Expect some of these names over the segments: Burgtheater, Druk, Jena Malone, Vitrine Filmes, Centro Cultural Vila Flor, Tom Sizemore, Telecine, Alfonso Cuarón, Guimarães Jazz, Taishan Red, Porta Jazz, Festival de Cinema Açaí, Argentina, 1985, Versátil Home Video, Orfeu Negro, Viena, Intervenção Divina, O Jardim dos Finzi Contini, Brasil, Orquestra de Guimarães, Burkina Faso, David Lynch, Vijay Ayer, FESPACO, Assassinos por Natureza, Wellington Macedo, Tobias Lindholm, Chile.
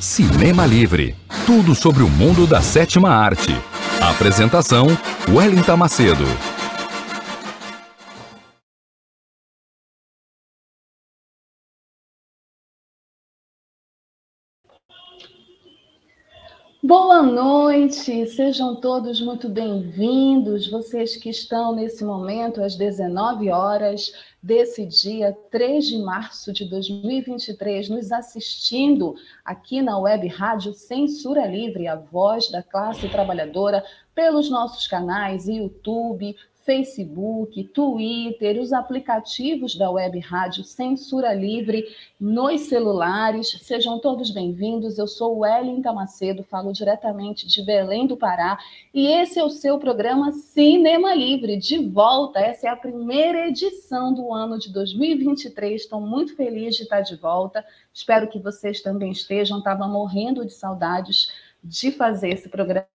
Cinema Livre, tudo sobre o mundo da sétima arte. Apresentação, Wellington Macedo. Boa noite, sejam todos muito bem-vindos, vocês que estão nesse momento às 19 horas desse dia 3 de março de 2023, nos assistindo aqui na Web Rádio Censura Livre, a voz da classe trabalhadora, pelos nossos canais YouTube, Facebook, Twitter, os aplicativos da Web Rádio Censura Livre nos celulares. Sejam todos bem-vindos. Eu sou Wellington Macedo, falo diretamente de Belém do Pará e esse é o seu programa Cinema Livre, de volta. Essa é a primeira edição do ano de 2023. Estou muito feliz de estar de volta. Espero que vocês também estejam. Estava morrendo de saudades de fazer esse programa.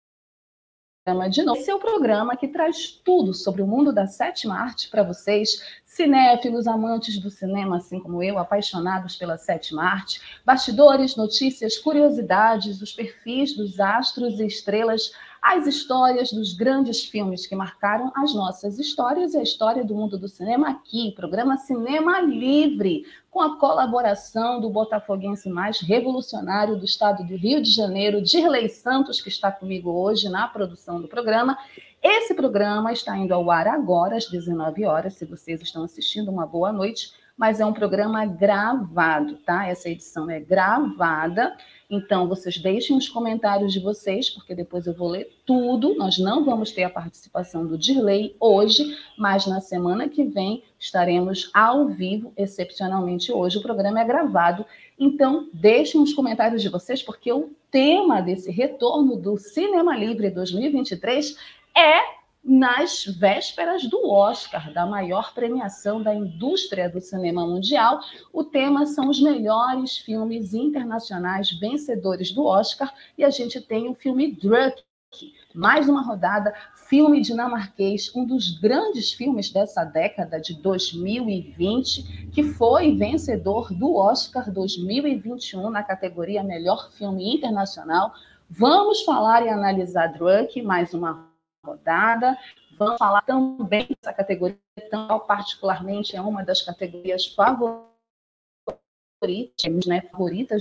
De novo, esse é o programa que traz tudo sobre o mundo da sétima arte para vocês, cinéfilos, amantes do cinema, assim como eu, apaixonados pela sétima arte, bastidores, notícias, curiosidades, os perfis dos astros e estrelas, as histórias dos grandes filmes que marcaram as nossas histórias e a história do mundo do cinema aqui, programa Cinema Livre, com a colaboração do botafoguense mais revolucionário do estado do Rio de Janeiro, Dirley Santos, que está comigo hoje na produção do programa. Esse programa está indo ao ar agora, às 19 horas, se vocês estão assistindo, uma boa noite. Mas é um programa gravado, tá? Essa edição é gravada, então vocês deixem os comentários de vocês, porque depois eu vou ler tudo. Nós não vamos ter a participação do Dirley hoje, mas na semana que vem estaremos ao vivo, excepcionalmente hoje. O programa é gravado, então deixem os comentários de vocês, porque o tema desse retorno do Cinema Livre 2023 é... nas vésperas do Oscar, da maior premiação da indústria do cinema mundial. O tema são os melhores filmes internacionais vencedores do Oscar e a gente tem o filme Druk, mais uma rodada, filme dinamarquês, um dos grandes filmes dessa década de 2020, que foi vencedor do Oscar 2021 na categoria Melhor Filme Internacional. Vamos falar e analisar Druk, mais uma rodada. Vamos falar também dessa categoria, tão particularmente é uma das categorias favoritas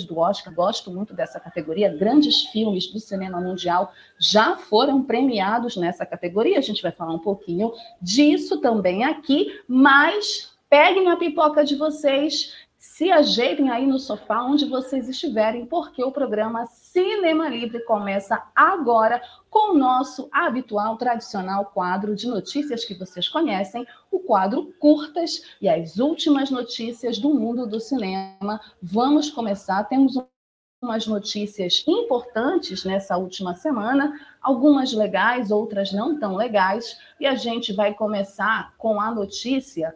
do Oscar. Gosto muito dessa categoria. Grandes filmes do cinema mundial já foram premiados nessa categoria. A gente vai falar um pouquinho disso também aqui, mas peguem a pipoca de vocês, se ajeitem aí no sofá, onde vocês estiverem, porque o programa Cinema Livre começa agora com o nosso habitual, tradicional quadro de notícias que vocês conhecem, o quadro Curtas e as últimas notícias do mundo do cinema. Vamos começar, temos umas notícias importantes nessa última semana, algumas legais, outras não tão legais, e a gente vai começar com a notícia...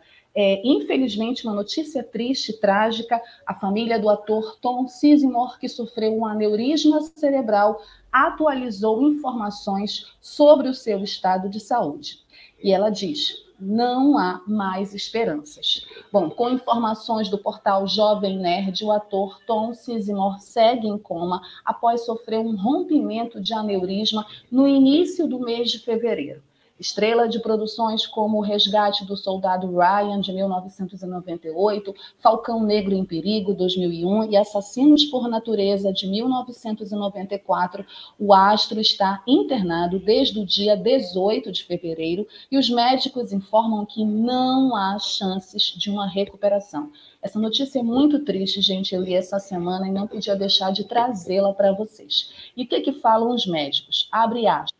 infelizmente, uma notícia triste, trágica, a família do ator Tom Sizemore, que sofreu um aneurisma cerebral, atualizou informações sobre o seu estado de saúde. E ela diz, não há mais esperanças. Bom, com informações do portal Jovem Nerd, o ator Tom Sizemore segue em coma após sofrer um rompimento de aneurisma no início do mês de fevereiro. Estrela de produções como Resgate do Soldado Ryan, de 1998, Falcão Negro em Perigo, 2001, e Assassinos por Natureza, de 1994, o astro está internado desde o dia 18 de fevereiro e os médicos informam que não há chances de uma recuperação. Essa notícia é muito triste, gente, eu li essa semana e não podia deixar de trazê-la para vocês. E o que falam os médicos? Abre aspas.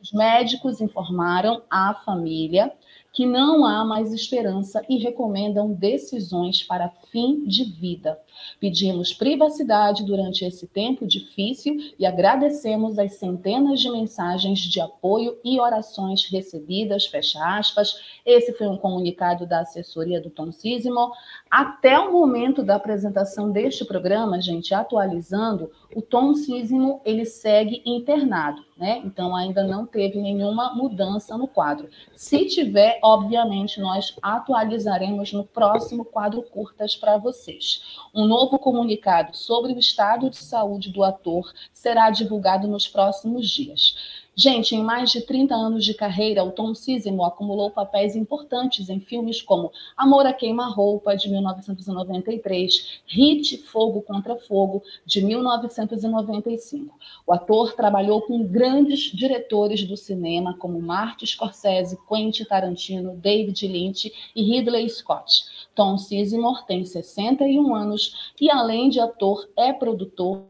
Os médicos informaram à família que não há mais esperança e recomendam decisões para fim de vida. Pedimos privacidade durante esse tempo difícil e agradecemos as centenas de mensagens de apoio e orações recebidas, fecha aspas. Esse foi um comunicado da assessoria do Tom Sizemore. Até o momento da apresentação deste programa, gente, atualizando, o Tom Sizemore, ele segue internado, né? Então, ainda não teve nenhuma mudança no quadro. Se tiver, obviamente, nós atualizaremos no próximo quadro curtas para vocês. Um novo comunicado sobre o estado de saúde do ator será divulgado nos próximos dias. Gente, em mais de 30 anos de carreira, o Tom Sizemore acumulou papéis importantes em filmes como Amor a Queima-Roupa, de 1993, Hit Fogo Contra Fogo, de 1995. O ator trabalhou com grandes diretores do cinema, como Martin Scorsese, Quentin Tarantino, David Lynch e Ridley Scott. Tom Sizemore tem 61 anos e, além de ator, é produtor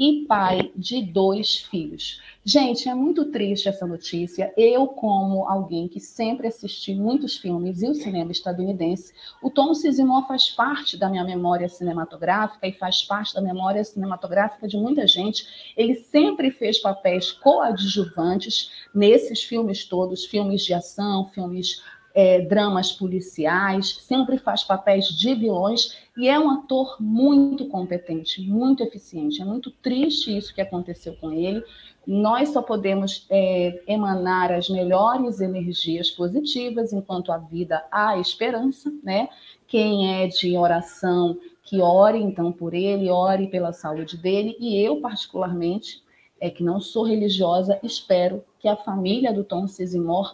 e pai de 2 filhos. Gente, é muito triste essa notícia. Eu, como alguém que sempre assisti muitos filmes e o cinema estadunidense, o Tom Sizemore faz parte da minha memória cinematográfica e faz parte da memória cinematográfica de muita gente. Ele sempre fez papéis coadjuvantes nesses filmes todos, filmes de ação, filmes dramas policiais, sempre faz papéis de vilões e é um ator muito competente, muito eficiente. É muito triste isso que aconteceu com ele. Nós só podemos emanar as melhores energias positivas, enquanto a vida há esperança, né? Quem é de oração, que ore então por ele, ore pela saúde dele. E eu, particularmente, que não sou religiosa, espero que a família do Tom Sizemore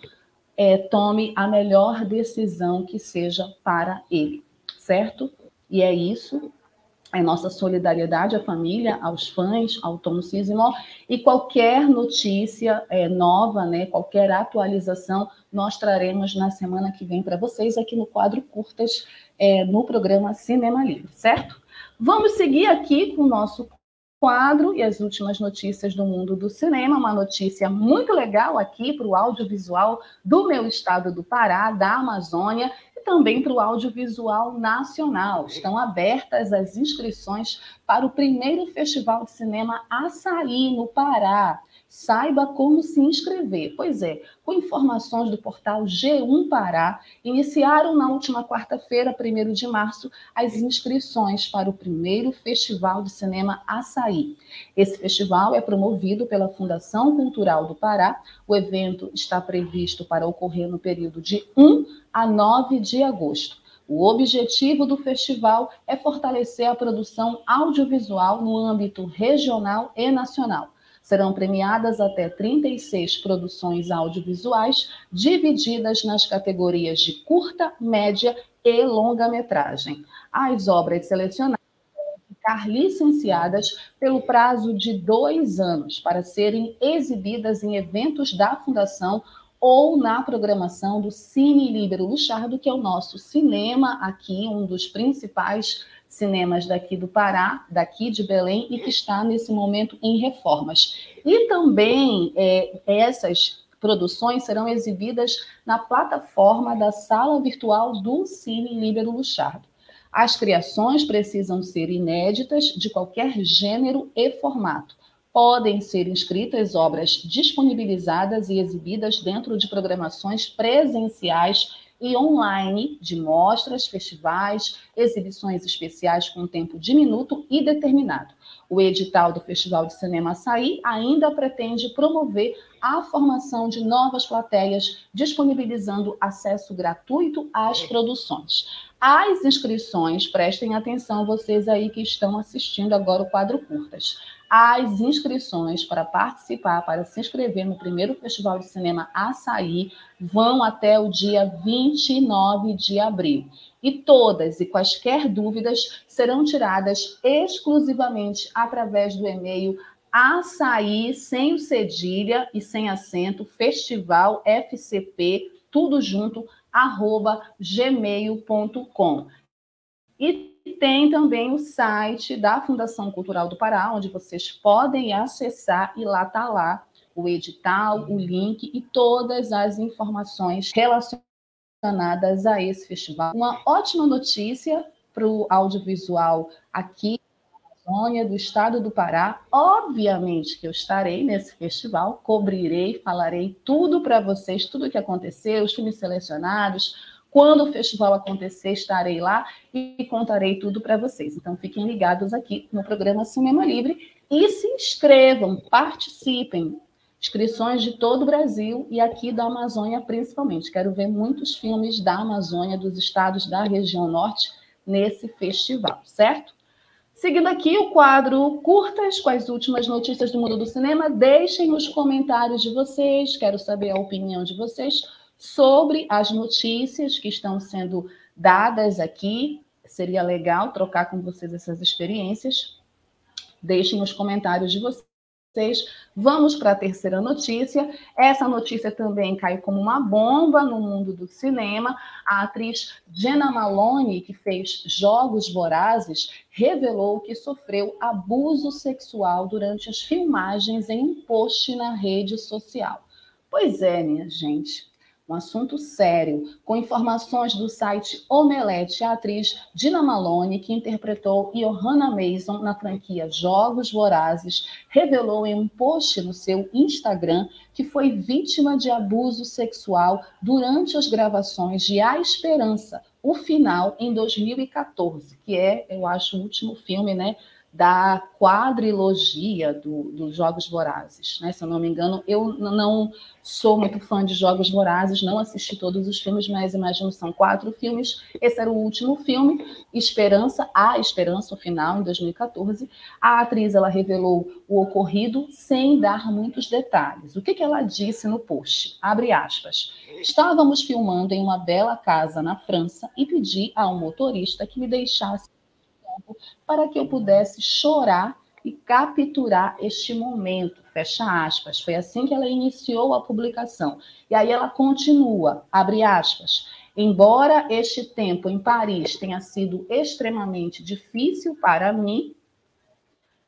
tome a melhor decisão que seja para ele, certo? E é isso, é nossa solidariedade à família, aos fãs, ao Tom Sizemore, e qualquer notícia nova, né, qualquer atualização, nós traremos na semana que vem para vocês aqui no quadro Curtas, no programa Cinema Livre, certo? Vamos seguir aqui com o nosso quadro e as últimas notícias do mundo do cinema, uma notícia muito legal aqui para o audiovisual do meu estado do Pará, da Amazônia, e também para o audiovisual nacional. Estão abertas as inscrições para o primeiro Festival de Cinema Açaí, no Pará. Saiba como se inscrever. Pois é, com informações do portal G1 Pará, iniciaram na última quarta-feira, 1º de março, as inscrições para o primeiro Festival de Cinema Açaí. Esse festival é promovido pela Fundação Cultural do Pará. O evento está previsto para ocorrer no período de 1 a 9 de agosto. O objetivo do festival é fortalecer a produção audiovisual no âmbito regional e nacional. Serão premiadas até 36 produções audiovisuais, divididas nas categorias de curta, média e longa-metragem. As obras selecionadas vão ficar licenciadas pelo prazo de 2 anos para serem exibidas em eventos da Fundação ou na programação do Cine Líbero Luxardo, que é o nosso cinema aqui, um dos principais cinemas daqui do Pará, daqui de Belém, e que está nesse momento em reformas. E também essas produções serão exibidas na plataforma da sala virtual do Cine Líbero Luxardo. As criações precisam ser inéditas de qualquer gênero e formato. Podem ser inscritas obras disponibilizadas e exibidas dentro de programações presenciais e online de mostras, festivais, exibições especiais com tempo diminuto e determinado. O edital do Festival de Cinema Açaí ainda pretende promover à formação de novas plateias, disponibilizando acesso gratuito às produções. As inscrições, prestem atenção vocês aí que estão assistindo agora o quadro Curtas. As inscrições para participar, para se inscrever no primeiro Festival de Cinema Açaí, vão até o dia 29 de abril. E todas e quaisquer dúvidas serão tiradas exclusivamente através do e-mail açaí, sem o cedilha e sem acento, festival FCP, tudo junto, @gmail.com. E tem também o site da Fundação Cultural do Pará, onde vocês podem acessar, e lá está lá o edital, o link e todas as informações relacionadas a esse festival. Uma ótima notícia para o audiovisual aqui da Amazônia, do estado do Pará. Obviamente que eu estarei nesse festival, cobrirei, falarei tudo para vocês, tudo o que aconteceu, os filmes selecionados. Quando o festival acontecer, estarei lá e contarei tudo para vocês. Então, fiquem ligados aqui no programa Cinema Livre e se inscrevam, participem. Inscrições de todo o Brasil e aqui da Amazônia principalmente. Quero ver muitos filmes da Amazônia, dos estados da região norte, nesse festival, certo? Seguindo aqui o quadro Curtas, com as últimas notícias do mundo do cinema. Deixem os comentários de vocês, quero saber a opinião de vocês sobre as notícias que estão sendo dadas aqui. Seria legal trocar com vocês essas experiências. Deixem os comentários de vocês. Vamos para a terceira notícia. Essa notícia também caiu como uma bomba no mundo do cinema. A atriz Jena Malone, que fez Jogos Vorazes, revelou que sofreu abuso sexual durante as filmagens em um post na rede social. Pois é, minha gente. Um assunto sério, com informações do site Omelete, a atriz Jena Malone, que interpretou Johanna Mason na franquia Jogos Vorazes, revelou em um post no seu Instagram que foi vítima de abuso sexual durante as gravações de A Esperança, o final, em 2014, que é, eu acho, o último filme, né, da quadrilogia dos Jogos Vorazes, né? Se eu não me engano, eu não sou muito fã de Jogos Vorazes, não assisti todos os filmes, mas imagino que são 4 filmes. Esse era o último filme, A Esperança, o final, em 2014. A atriz, ela revelou o ocorrido sem dar muitos detalhes. O que ela disse no post? Abre aspas. Estávamos filmando em uma bela casa na França e pedi ao motorista que me deixasse para que eu pudesse chorar e capturar este momento, fecha aspas. Foi assim que ela iniciou a publicação. E aí ela continua, abre aspas. Embora este tempo em Paris tenha sido extremamente difícil para mim,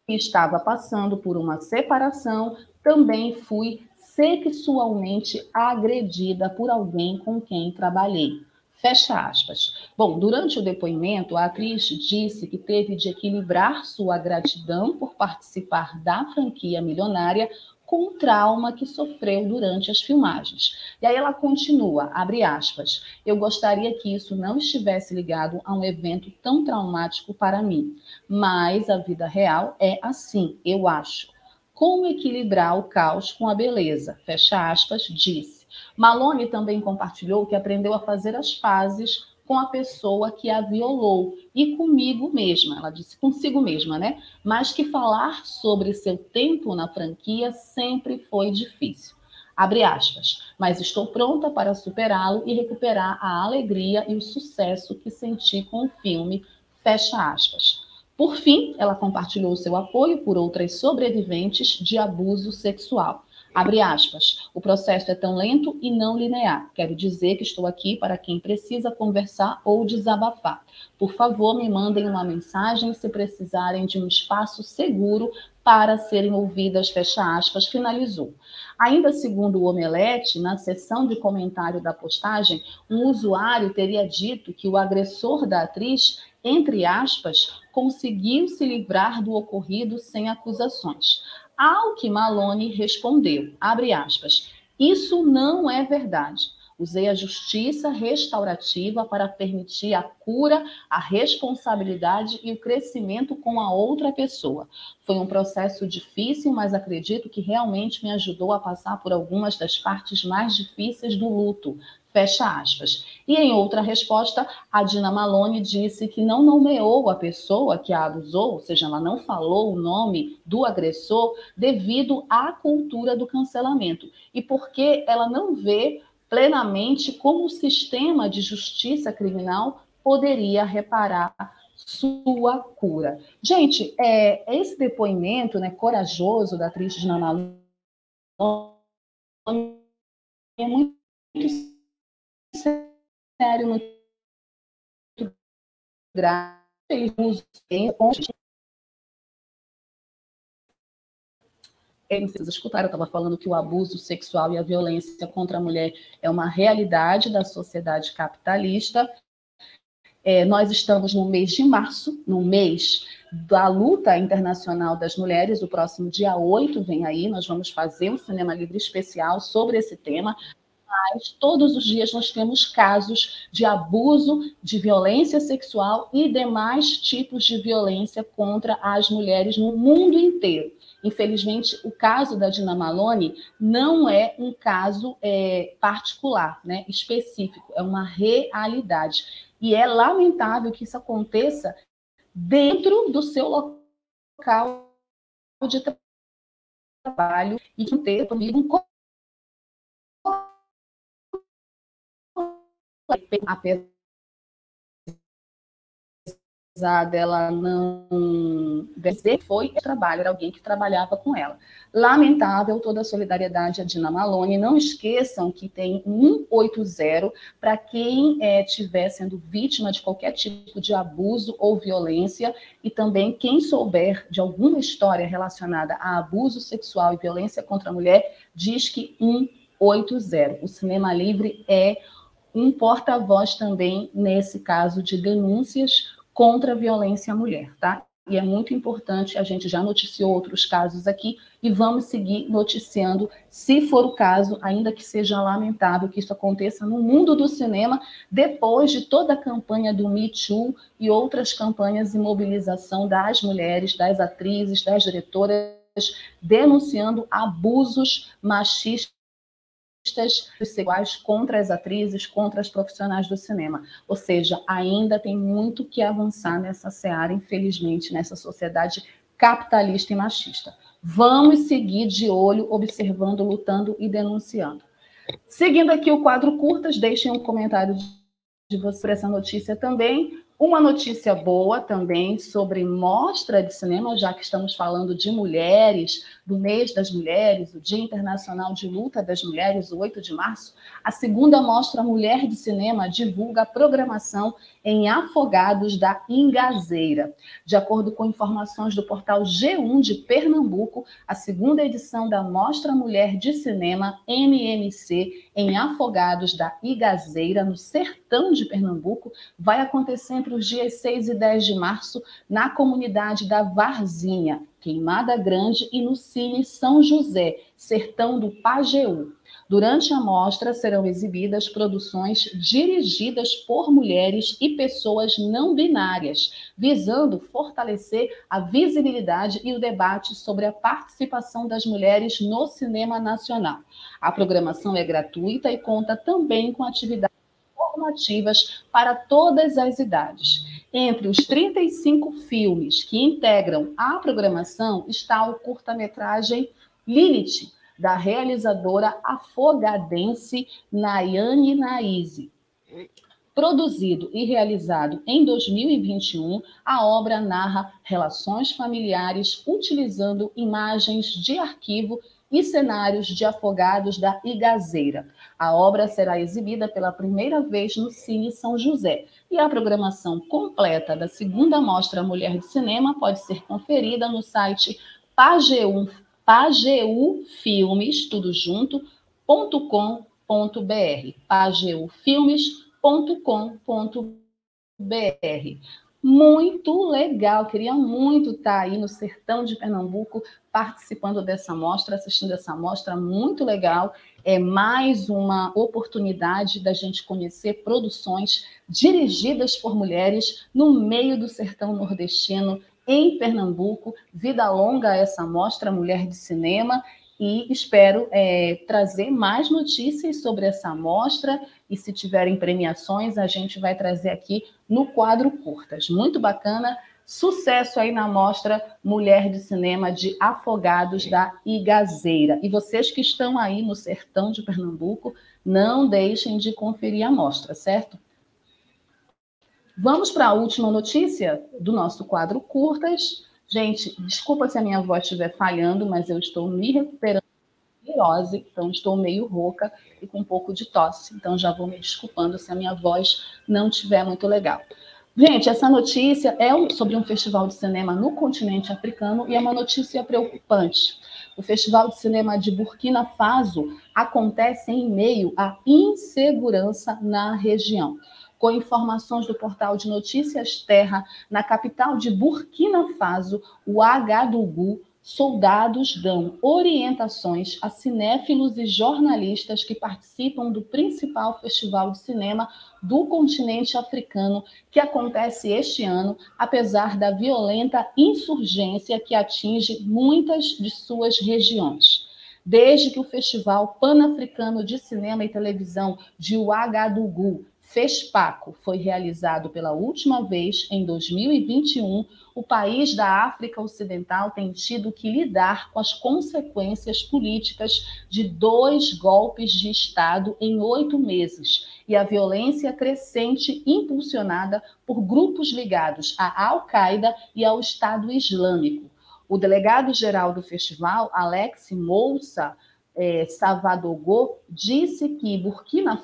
que estava passando por uma separação, também fui sexualmente agredida por alguém com quem trabalhei. Fecha aspas. Bom, durante o depoimento, a atriz disse que teve de equilibrar sua gratidão por participar da franquia milionária com o trauma que sofreu durante as filmagens. E aí ela continua, abre aspas, eu gostaria que isso não estivesse ligado a um evento tão traumático para mim, mas a vida real é assim, eu acho. Como equilibrar o caos com a beleza? Fecha aspas, disse. Malone também compartilhou que aprendeu a fazer as pazes com a pessoa que a violou e comigo mesma, ela disse consigo mesma, né? Mas que falar sobre seu tempo na franquia sempre foi difícil. Abre aspas, mas estou pronta para superá-lo e recuperar a alegria e o sucesso que senti com o filme, fecha aspas. Por fim, ela compartilhou seu apoio por outras sobreviventes de abuso sexual. Abre aspas, o processo é tão lento e não linear. Quero dizer que estou aqui para quem precisa conversar ou desabafar. Por favor, me mandem uma mensagem se precisarem de um espaço seguro para serem ouvidas, fecha aspas, finalizou. Ainda segundo o Omelete, na seção de comentário da postagem, um usuário teria dito que o agressor da atriz, entre aspas, conseguiu se livrar do ocorrido sem acusações. Ao que Malone respondeu, abre aspas, isso não é verdade. Usei a justiça restaurativa para permitir a cura, a responsabilidade e o crescimento com a outra pessoa. Foi um processo difícil, mas acredito que realmente me ajudou a passar por algumas das partes mais difíceis do luto. Fecha aspas. E em outra resposta, a Jena Malone disse que não nomeou a pessoa que a abusou, ou seja, ela não falou o nome do agressor devido à cultura do cancelamento. E porque ela não vê plenamente como o sistema de justiça criminal poderia reparar sua cura. Gente, esse depoimento, né, corajoso da atriz Jena Malone é muito sério, muito grave. Vocês escutaram, eu estava falando que o abuso sexual e a violência contra a mulher é uma realidade da sociedade capitalista. Nós estamos no mês de março, no mês da luta internacional das mulheres. O próximo dia 8 vem aí, nós vamos fazer um Cinema Livre especial sobre esse tema. Mas todos os dias nós temos casos de abuso, de violência sexual e demais tipos de violência contra as mulheres no mundo inteiro. Infelizmente, o caso da Jena Malone não é um caso particular, né, específico, é uma realidade. E é lamentável que isso aconteça dentro do seu local de trabalho e que tenha um apesar dela não dizer, foi trabalho, era alguém que trabalhava com ela. Lamentável, toda a solidariedade à Jena Malone. Não esqueçam que tem 180 para quem estiver sendo vítima de qualquer tipo de abuso ou violência, e também quem souber de alguma história relacionada a abuso sexual e violência contra a mulher, diz que 180. O Cinema Livre é um porta-voz também nesse caso de denúncias contra a violência à mulher, tá? E é muito importante, a gente já noticiou outros casos aqui e vamos seguir noticiando, se for o caso, ainda que seja lamentável que isso aconteça no mundo do cinema, depois de toda a campanha do Me Too e outras campanhas de mobilização das mulheres, das atrizes, das diretoras, denunciando abusos machistas iguais contra as atrizes, contra as profissionais do cinema. Ou seja, ainda tem muito que avançar nessa seara, infelizmente, nessa sociedade capitalista e machista. Vamos seguir de olho, observando, lutando e denunciando. Seguindo aqui o quadro curtas, deixem um comentário de vocês para essa notícia também. Uma notícia boa também sobre Mostra de Cinema, já que estamos falando de mulheres, do mês das mulheres, o Dia Internacional de Luta das Mulheres, o 8 de março, a segunda Mostra Mulher de Cinema divulga a programação em Afogados da Ingazeira. De acordo com informações do portal G1 de Pernambuco, a segunda edição da Mostra Mulher de Cinema, MMC, em Afogados da Ingazeira, no sertão de Pernambuco, vai acontecer entre os dias 6 e 10 de março, na comunidade da Varzinha, Queimada Grande, e no Cine São José, sertão do Pajeú. Durante a mostra serão exibidas produções dirigidas por mulheres e pessoas não binárias, visando fortalecer a visibilidade e o debate sobre a participação das mulheres no cinema nacional. A programação é gratuita e conta também com atividades formativas para todas as idades. Entre os 35 filmes que integram a programação está o curta-metragem Lilith, da realizadora afogadense Nayane Naize. Produzido e realizado em 2021, a obra narra relações familiares utilizando imagens de arquivo e cenários de Afogados da Ingazeira. A obra será exibida pela primeira vez no Cine São José. E a programação completa da segunda Mostra Mulher de Cinema pode ser conferida no site pageufilmes.com.br. muito legal. Queria muito estar aí no sertão de Pernambuco, participando dessa mostra, assistindo essa mostra, muito legal. É mais uma oportunidade da gente conhecer produções dirigidas por mulheres no meio do sertão nordestino, em Pernambuco. Vida longa essa mostra Mulher de Cinema. E espero trazer mais notícias sobre essa amostra, e se tiverem premiações, a gente vai trazer aqui no quadro Curtas. Muito bacana, sucesso aí na amostra Mulher de Cinema de Afogados da Ingazeira. E vocês que estão aí no sertão de Pernambuco, não deixem de conferir a amostra, certo? Vamos para a última notícia do nosso quadro Curtas. Gente, desculpa se a minha voz estiver falhando, mas eu estou me recuperando de virose, então estou meio rouca e com um pouco de tosse, então já vou me desculpando se a minha voz não estiver muito legal. Gente, essa notícia é sobre um festival de cinema no continente africano e é uma notícia preocupante. O Festival de Cinema de Burkina Faso acontece em meio à insegurança na região. Com informações do portal de notícias Terra, na capital de Burkina Faso, Ouagadougou, soldados dão orientações a cinéfilos e jornalistas que participam do principal festival de cinema do continente africano, que acontece este ano, apesar da violenta insurgência que atinge muitas de suas regiões. Desde que o Festival Pan-Africano de Cinema e Televisão de Ouagadougou, FESPACO, foi realizado pela última vez em 2021, o país da África Ocidental tem tido que lidar com as consequências políticas de 2 golpes de Estado em 8 meses e a violência crescente impulsionada por grupos ligados à Al-Qaeda e ao Estado Islâmico. O delegado-geral do festival, Alex Moussa Savadogo, disse que Burkina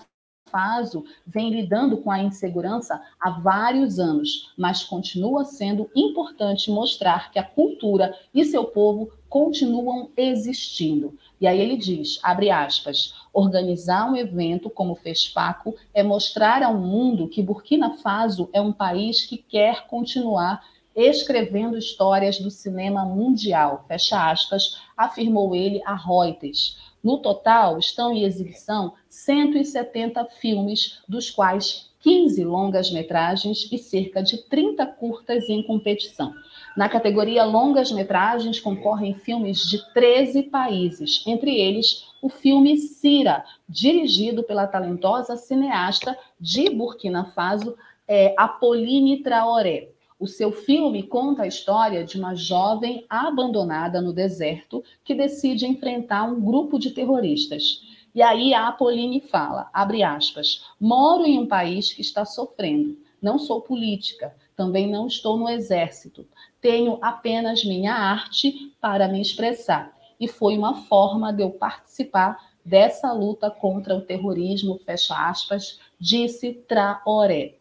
Faso vem lidando com a insegurança há vários anos, mas continua sendo importante mostrar que a cultura e seu povo continuam existindo. E aí ele diz, abre aspas, organizar um evento como o FESPACO é mostrar ao mundo que Burkina Faso é um país que quer continuar escrevendo histórias do cinema mundial, fecha aspas, afirmou ele a Reuters. No total, estão em exibição 170 filmes, dos quais 15 longas-metragens e cerca de 30 curtas em competição. Na categoria longas-metragens concorrem filmes de 13 países, entre eles o filme Cira, dirigido pela talentosa cineasta de Burkina Faso, Apolline Traoré. O seu filme conta a história de uma jovem abandonada no deserto que decide enfrentar um grupo de terroristas. E aí a Apolline fala, abre aspas, moro em um país que está sofrendo. Não sou política, também não estou no exército. Tenho apenas minha arte para me expressar. E foi uma forma de eu participar dessa luta contra o terrorismo, fecha aspas, disse Traoré.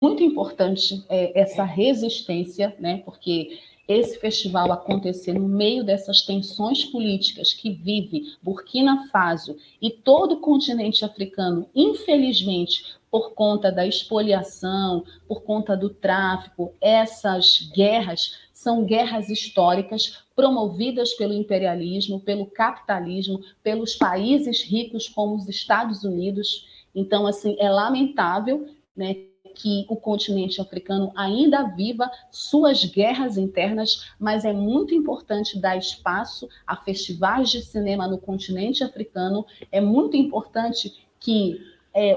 Muito importante essa resistência, né? Porque esse festival acontecer no meio dessas tensões políticas que vive Burkina Faso e todo o continente africano, infelizmente, por conta da expoliação, por conta do tráfico, essas guerras são guerras históricas promovidas pelo imperialismo, pelo capitalismo, pelos países ricos como os Estados Unidos. Então, assim, é lamentável, né, que o continente africano ainda viva suas guerras internas, mas é muito importante dar espaço a festivais de cinema no continente africano, é muito importante que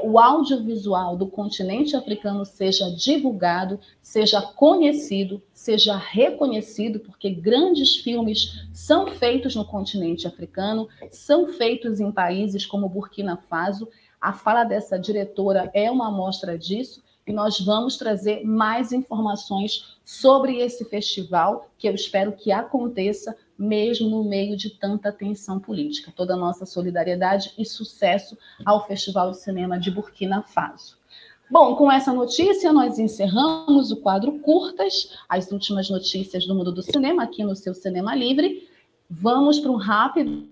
o audiovisual do continente africano seja divulgado, seja conhecido, seja reconhecido, porque grandes filmes são feitos no continente africano, são feitos em países como Burkina Faso. A fala dessa diretora é uma amostra disso, e nós vamos trazer mais informações sobre esse festival, que eu espero que aconteça mesmo no meio de tanta tensão política. Toda a nossa solidariedade e sucesso ao Festival de Cinema de Burkina Faso. Bom, com essa notícia, nós encerramos o quadro Curtas, as últimas notícias do mundo do cinema, aqui no seu Cinema Livre. Vamos para um rápido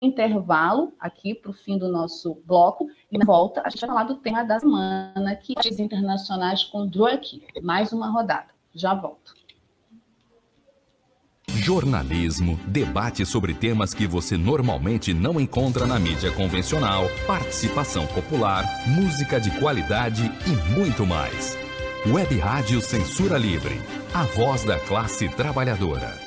intervalo aqui para o fim do nosso bloco e na volta a gente vai falar do tema da semana, que é os internacionais com Druk. Mais uma rodada. Já volto. Jornalismo, debate sobre temas que você normalmente não encontra na mídia convencional, participação popular, música de qualidade e muito mais. Web Rádio Censura Livre, a voz da classe trabalhadora.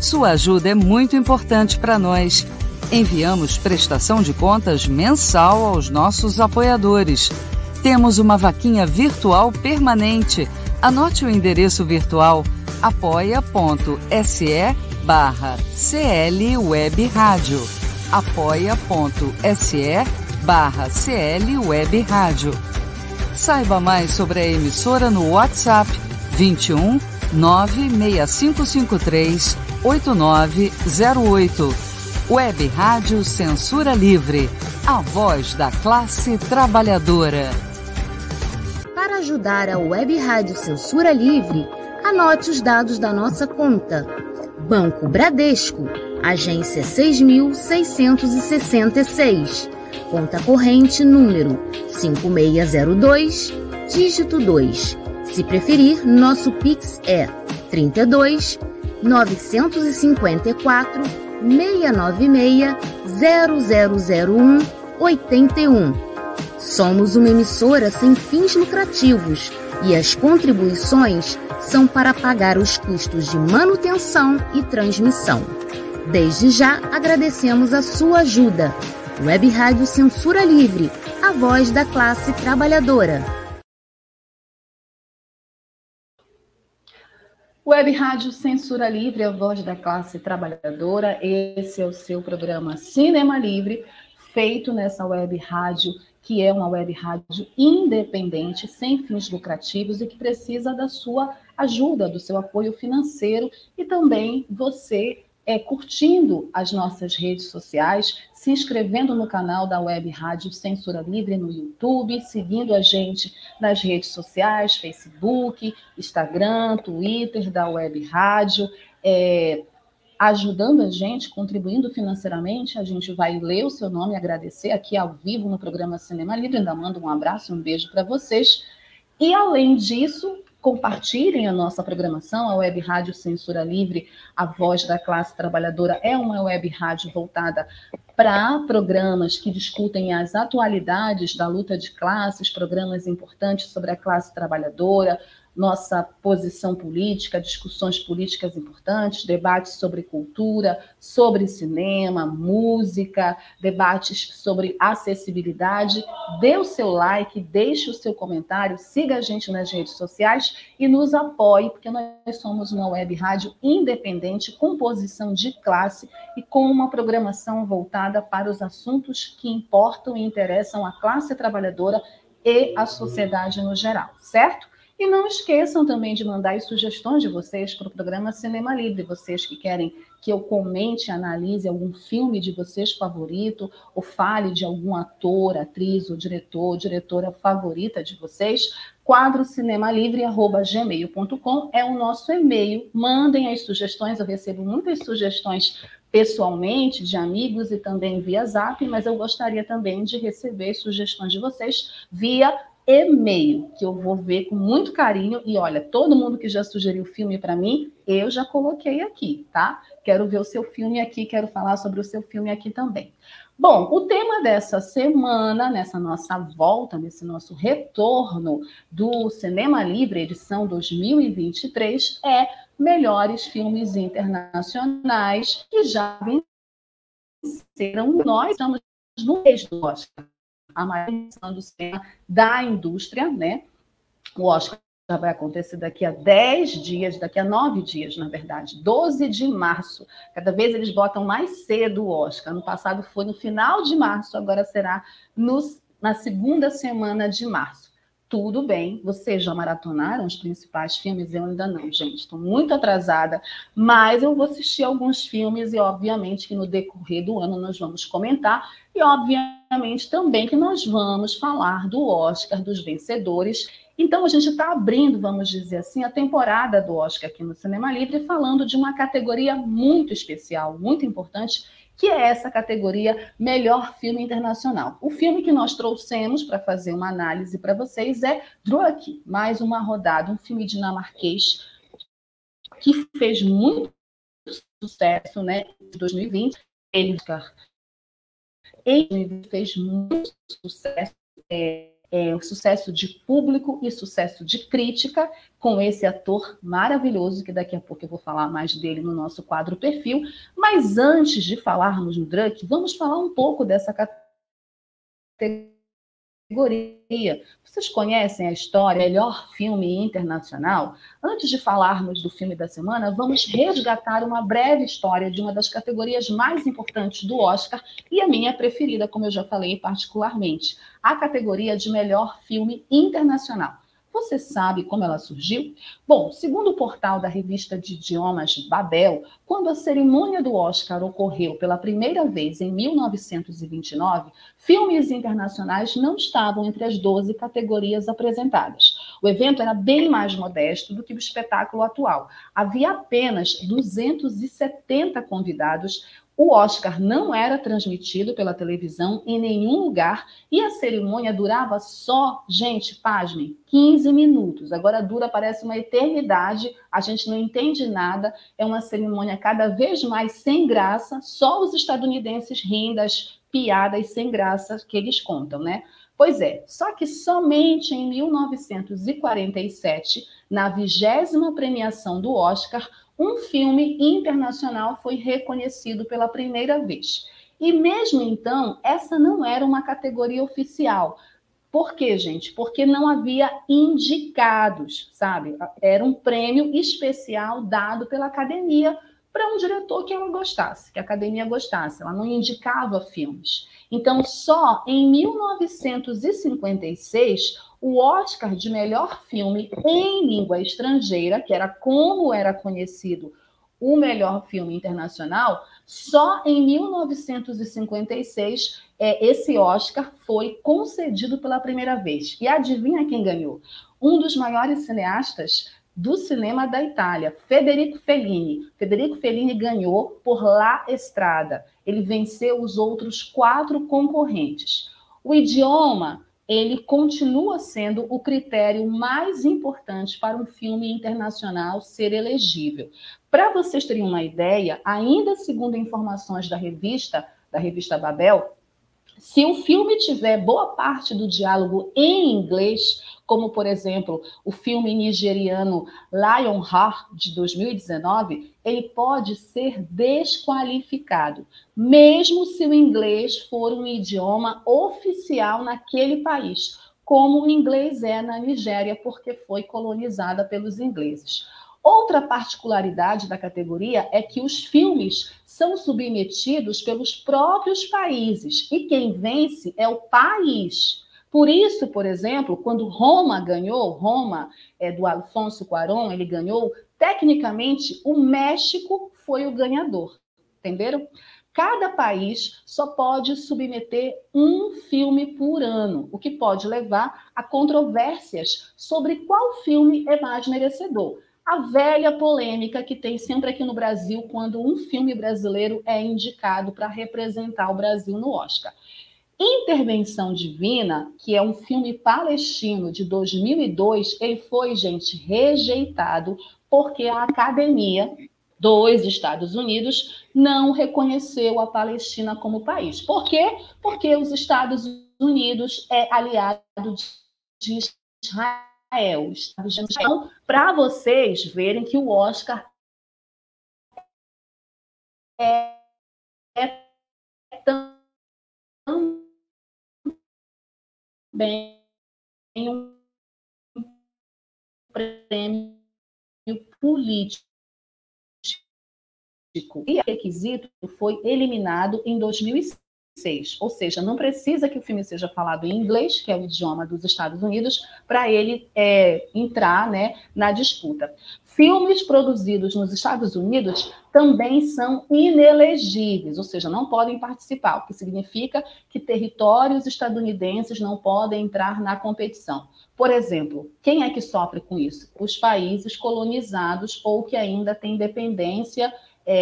Sua ajuda é muito importante para nós. Enviamos prestação de contas mensal aos nossos apoiadores. Temos uma vaquinha virtual permanente. Anote o endereço virtual apoia.se/CLWebRádio. apoia.se/CLWebRádio. Saiba mais sobre a emissora no WhatsApp 21 96553-8908. Web Rádio Censura Livre, a voz da classe trabalhadora. Para ajudar a Web Rádio Censura Livre, anote os dados da nossa conta. Banco Bradesco, agência 6.666, conta corrente número 5602, dígito 2. Se preferir, nosso Pix é 32 954 696 0001 81. Somos uma emissora sem fins lucrativos e as contribuições são para pagar os custos de manutenção e transmissão. Desde já agradecemos a sua ajuda. Web Rádio Censura Livre, a voz da classe trabalhadora. Web Rádio Censura Livre, a voz da classe trabalhadora. Esse é o seu programa Cinema Livre, feito nessa web rádio, que é uma web rádio independente, sem fins lucrativos e que precisa da sua ajuda, do seu apoio financeiro e também você curtindo as nossas redes sociais, se inscrevendo no canal da Web Rádio Censura Livre no YouTube, seguindo a gente nas redes sociais, Facebook, Instagram, Twitter da Web Rádio, ajudando a gente, contribuindo financeiramente. A gente vai ler o seu nome e agradecer aqui ao vivo no programa Cinema Livre. Ainda mando um abraço e um beijo para vocês. E além disso, compartilhem a nossa programação. A Web Rádio Censura Livre, a voz da classe trabalhadora, é uma web rádio voltada para programas que discutem as atualidades da luta de classes, programas importantes sobre a classe trabalhadora, nossa posição política, discussões políticas importantes, debates sobre cultura, sobre cinema, música, debates sobre acessibilidade. Dê o seu like, deixe o seu comentário, siga a gente nas redes sociais e nos apoie, porque nós somos uma web rádio independente, com posição de classe e com uma programação voltada para os assuntos que importam e interessam à classe trabalhadora e à sociedade no geral, certo? E não esqueçam também de mandar as sugestões de vocês para o programa Cinema Livre. Vocês que querem que eu comente, analise algum filme de vocês favorito, ou fale de algum ator, atriz, ou diretor, diretora favorita de vocês, quadrocinemalivre@gmail.com é o nosso e-mail. Mandem as sugestões, eu recebo muitas sugestões pessoalmente, de amigos e também via Zap, mas eu gostaria também de receber sugestões de vocês via e-mail, que eu vou ver com muito carinho. E olha, todo mundo que já sugeriu filme para mim, eu já coloquei aqui, tá? Quero ver o seu filme aqui, quero falar sobre o seu filme aqui também. Bom, o tema dessa semana, nessa nossa volta, nesse nosso retorno do Cinema Livre, edição 2023, é melhores filmes internacionais que já venceram. Nós estamos no mês do Oscar, a maior edição do cinema da indústria, né? O Oscar já vai acontecer daqui a 10 dias, daqui a 9 dias, na verdade, 12 de março. Cada vez eles botam mais cedo o Oscar. Ano passado foi no final de março, agora será na segunda semana de março. Tudo bem, vocês já maratonaram os principais filmes? Eu ainda não, gente, estou muito atrasada, mas eu vou assistir alguns filmes e, obviamente, que no decorrer do ano nós vamos comentar e, obviamente, também que nós vamos falar do Oscar, dos vencedores. Então, a gente está abrindo, vamos dizer assim, a temporada do Oscar aqui no Cinema Livre, falando de uma categoria muito especial, muito importante, que é essa categoria Melhor Filme Internacional. O filme que nós trouxemos para fazer uma análise para vocês é Druk, mais uma rodada, um filme dinamarquês que fez muito sucesso, né, em 2020. Ele fez muito sucesso, sucesso de público e sucesso de crítica, com esse ator maravilhoso, que daqui a pouco eu vou falar mais dele no nosso quadro Perfil. Mas antes de falarmos no Druk, vamos falar um pouco dessa categoria. Vocês conhecem a história, melhor filme internacional? Antes de falarmos do filme da semana, vamos resgatar uma breve história de uma das categorias mais importantes do Oscar e a minha preferida, como eu já falei particularmente, a categoria de melhor filme internacional. Você sabe como ela surgiu? Bom, segundo o portal da revista de idiomas Babel, quando a cerimônia do Oscar ocorreu pela primeira vez em 1929, filmes internacionais não estavam entre as 12 categorias apresentadas. O evento era bem mais modesto do que o espetáculo atual. Havia apenas 270 convidados. O Oscar não era transmitido pela televisão em nenhum lugar e a cerimônia durava só, gente, pasmem, 15 minutos. Agora dura, parece uma eternidade, a gente não entende nada, é uma cerimônia cada vez mais sem graça, só os estadunidenses riem das piadas sem graça que eles contam, né? Pois é, só que somente em 1947, na 20ª premiação do Oscar, um filme internacional foi reconhecido pela primeira vez. E mesmo então, essa não era uma categoria oficial. Por quê, gente? Porque não havia indicados, sabe? Era um prêmio especial dado pela academia para um diretor que ela gostasse, que a academia gostasse. Ela não indicava filmes. Então, só em 1956... o Oscar de melhor filme em língua estrangeira, que era como era conhecido o melhor filme internacional, só em 1956 esse Oscar foi concedido pela primeira vez. E adivinha quem ganhou? Um dos maiores cineastas do cinema da Itália, Federico Fellini. Federico Fellini ganhou por La Strada. Ele venceu os outros 4 concorrentes. O idioma, ele continua sendo o critério mais importante para um filme internacional ser elegível. Para vocês terem uma ideia, ainda segundo informações da revista Babel, se o filme tiver boa parte do diálogo em inglês, como, por exemplo, o filme nigeriano Lionheart, de 2019, ele pode ser desqualificado, mesmo se o inglês for um idioma oficial naquele país, como o inglês é na Nigéria, porque foi colonizada pelos ingleses. Outra particularidade da categoria é que os filmes são submetidos pelos próprios países e quem vence é o país. Por isso, por exemplo, quando Roma ganhou, Roma do Alfonso Cuarón, ele ganhou, tecnicamente o México foi o ganhador, entenderam? Cada país só pode submeter um filme por ano, o que pode levar a controvérsias sobre qual filme é mais merecedor. A velha polêmica que tem sempre aqui no Brasil quando um filme brasileiro é indicado para representar o Brasil no Oscar. Intervenção Divina, que é um filme palestino de 2002, ele foi, gente, rejeitado porque a Academia dos Estados Unidos não reconheceu a Palestina como país. Por quê? Porque os Estados Unidos é aliado de Israel. Então, para vocês verem que o Oscar é também um prêmio político. E o requisito foi eliminado em 2005. Ou seja, não precisa que o filme seja falado em inglês, que é o idioma dos Estados Unidos, para ele entrar, né, na disputa. Filmes produzidos nos Estados Unidos também são inelegíveis, ou seja, não podem participar, o que significa que territórios estadunidenses não podem entrar na competição. Por exemplo, quem é que sofre com isso? Os países colonizados ou que ainda têm dependência,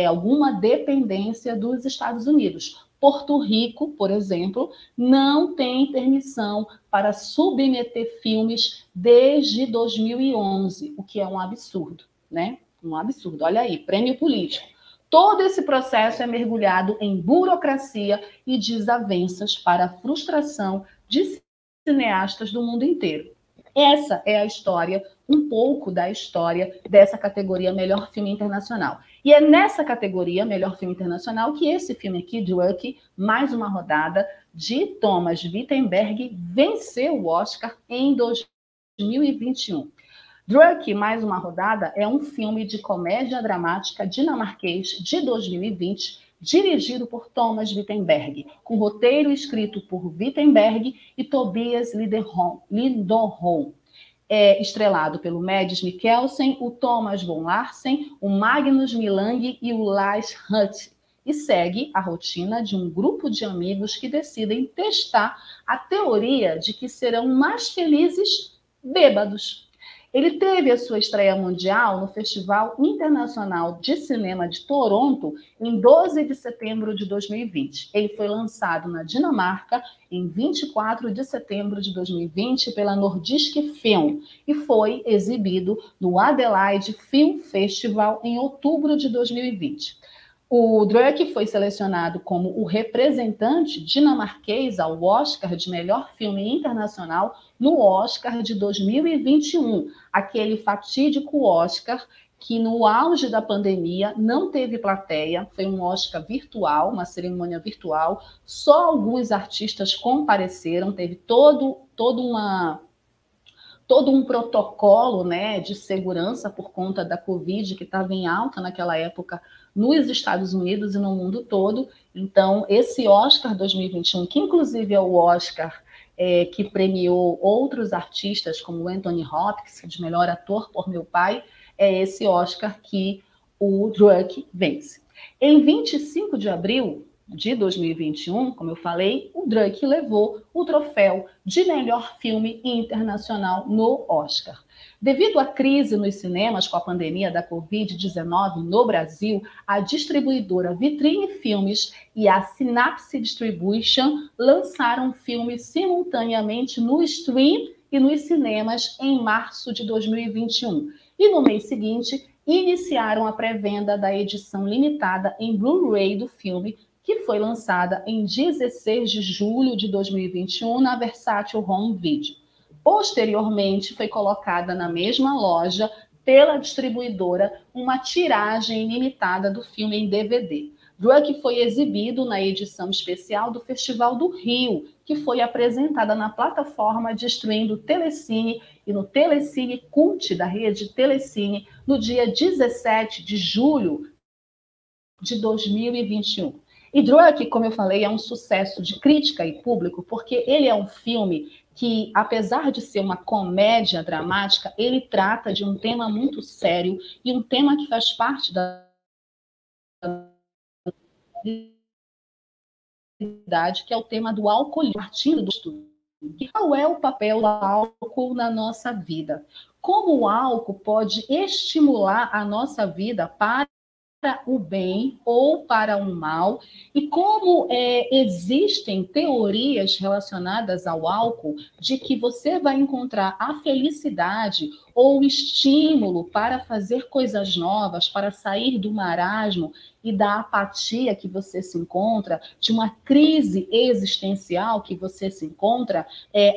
alguma dependência dos Estados Unidos. Porto Rico, por exemplo, não tem permissão para submeter filmes desde 2011, o que é um absurdo, né? Um absurdo. Olha aí, prêmio político. Todo esse processo é mergulhado em burocracia e desavenças para a frustração de cineastas do mundo inteiro. Essa é a história, um pouco da história dessa categoria Melhor Filme Internacional. E é nessa categoria Melhor Filme Internacional que esse filme aqui, Druk, mais uma rodada, de Thomas Vinterberg, venceu o Oscar em 2021. Druk, mais uma rodada, é um filme de comédia dramática dinamarquês de 2020, dirigido por Thomas Vinterberg, com roteiro escrito por Vinterberg e Tobias Lindholm. É estrelado pelo Mads Mikkelsen, o Thomas von Larsen, o Magnus Millang e o Lars Hutt. E segue a rotina de um grupo de amigos que decidem testar a teoria de que serão mais felizes bêbados. Ele teve a sua estreia mundial no Festival Internacional de Cinema de Toronto em 12 de setembro de 2020. Ele foi lançado na Dinamarca em 24 de setembro de 2020 pela Nordisk Film e foi exibido no Adelaide Film Festival em outubro de 2020. O Druk foi selecionado como o representante dinamarquês ao Oscar de Melhor Filme Internacional no Oscar de 2021, aquele fatídico Oscar que no auge da pandemia não teve plateia, foi um Oscar virtual, uma cerimônia virtual, só alguns artistas compareceram, teve todo um protocolo, né, de segurança por conta da Covid que estava em alta naquela época nos Estados Unidos e no mundo todo. Então, esse Oscar 2021, que inclusive é o Oscar que premiou outros artistas como Anthony Hopkins, de melhor ator por Meu Pai, é esse Oscar que o Druk vence. Em 25 de abril de 2021, como eu falei, o Druk levou o troféu de melhor filme internacional no Oscar. Devido à crise nos cinemas com a pandemia da Covid-19 no Brasil, a distribuidora Vitrine Filmes e a Synapse Distribution lançaram o filme simultaneamente no stream e nos cinemas em março de 2021. E no mês seguinte, iniciaram a pré-venda da edição limitada em Blu-ray do filme, que foi lançada em 16 de julho de 2021 na Versátil Home Video. Posteriormente, foi colocada na mesma loja, pela distribuidora, uma tiragem limitada do filme em DVD. Druk foi exibido na edição especial do Festival do Rio, que foi apresentada na plataforma de streaming do Telecine e no Telecine Cult da rede Telecine no dia 17 de julho de 2021. E Druk, como eu falei, é um sucesso de crítica e público, porque ele é um filme que, apesar de ser uma comédia dramática, ele trata de um tema muito sério e um tema que faz parte da que é o tema do álcool, partindo do estudo. Qual é o papel do álcool na nossa vida? Como o álcool pode estimular a nossa vida para o bem ou para o mal? E como existem teorias relacionadas ao álcool de que você vai encontrar a felicidade ou o estímulo para fazer coisas novas, para sair do marasmo e da apatia que você se encontra, de uma crise existencial que você se encontra,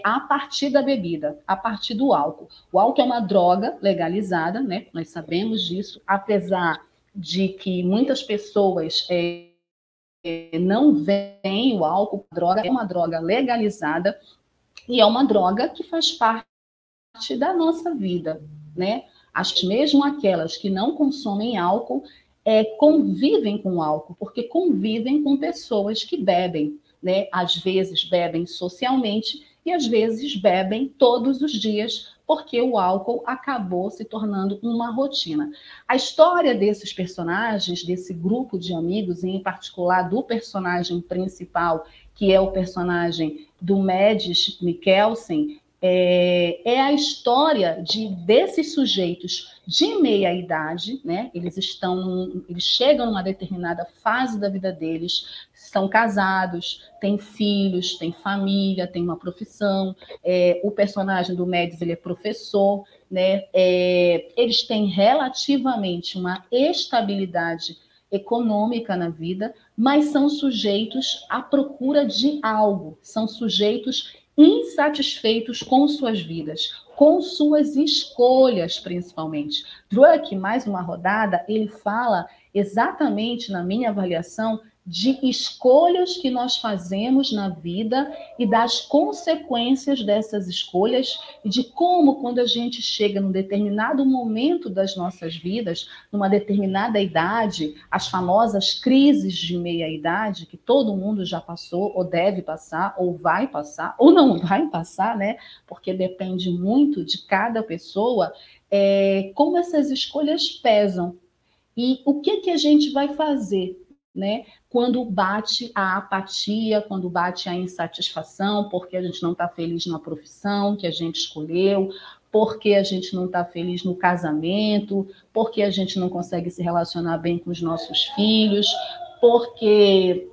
a partir da bebida, a partir do álcool. O álcool é uma droga legalizada, né? Nós sabemos disso, apesar de que muitas pessoas não veem o álcool como droga, é uma droga legalizada e é uma droga que faz parte da nossa vida, né? Mesmo aquelas que não consomem álcool convivem com álcool, porque convivem com pessoas que bebem, né? Às vezes bebem socialmente e às vezes bebem todos os dias, porque o álcool acabou se tornando uma rotina. A história desses personagens, desse grupo de amigos, em particular do personagem principal, que é o personagem do Mads Mikkelsen, é a história desses sujeitos de meia idade, né? Eles chegam numa determinada fase da vida deles, são casados, têm filhos, têm família, têm uma profissão. O personagem do Mads, ele é professor, né? Eles têm relativamente uma estabilidade econômica na vida, mas são sujeitos à procura de algo, são sujeitos insatisfeitos com suas vidas, com suas escolhas, principalmente. Druk, mais uma rodada, ele fala exatamente, na minha avaliação, de escolhas que nós fazemos na vida e das consequências dessas escolhas e de como, quando a gente chega num determinado momento das nossas vidas, numa determinada idade, as famosas crises de meia-idade, que todo mundo já passou, ou deve passar, ou vai passar, ou não vai passar, né? Porque depende muito de cada pessoa, como essas escolhas pesam e o que a gente vai fazer, né? Quando bate a apatia, quando bate a insatisfação, porque a gente não está feliz na profissão que a gente escolheu, porque a gente não está feliz no casamento, porque a gente não consegue se relacionar bem com os nossos filhos, porque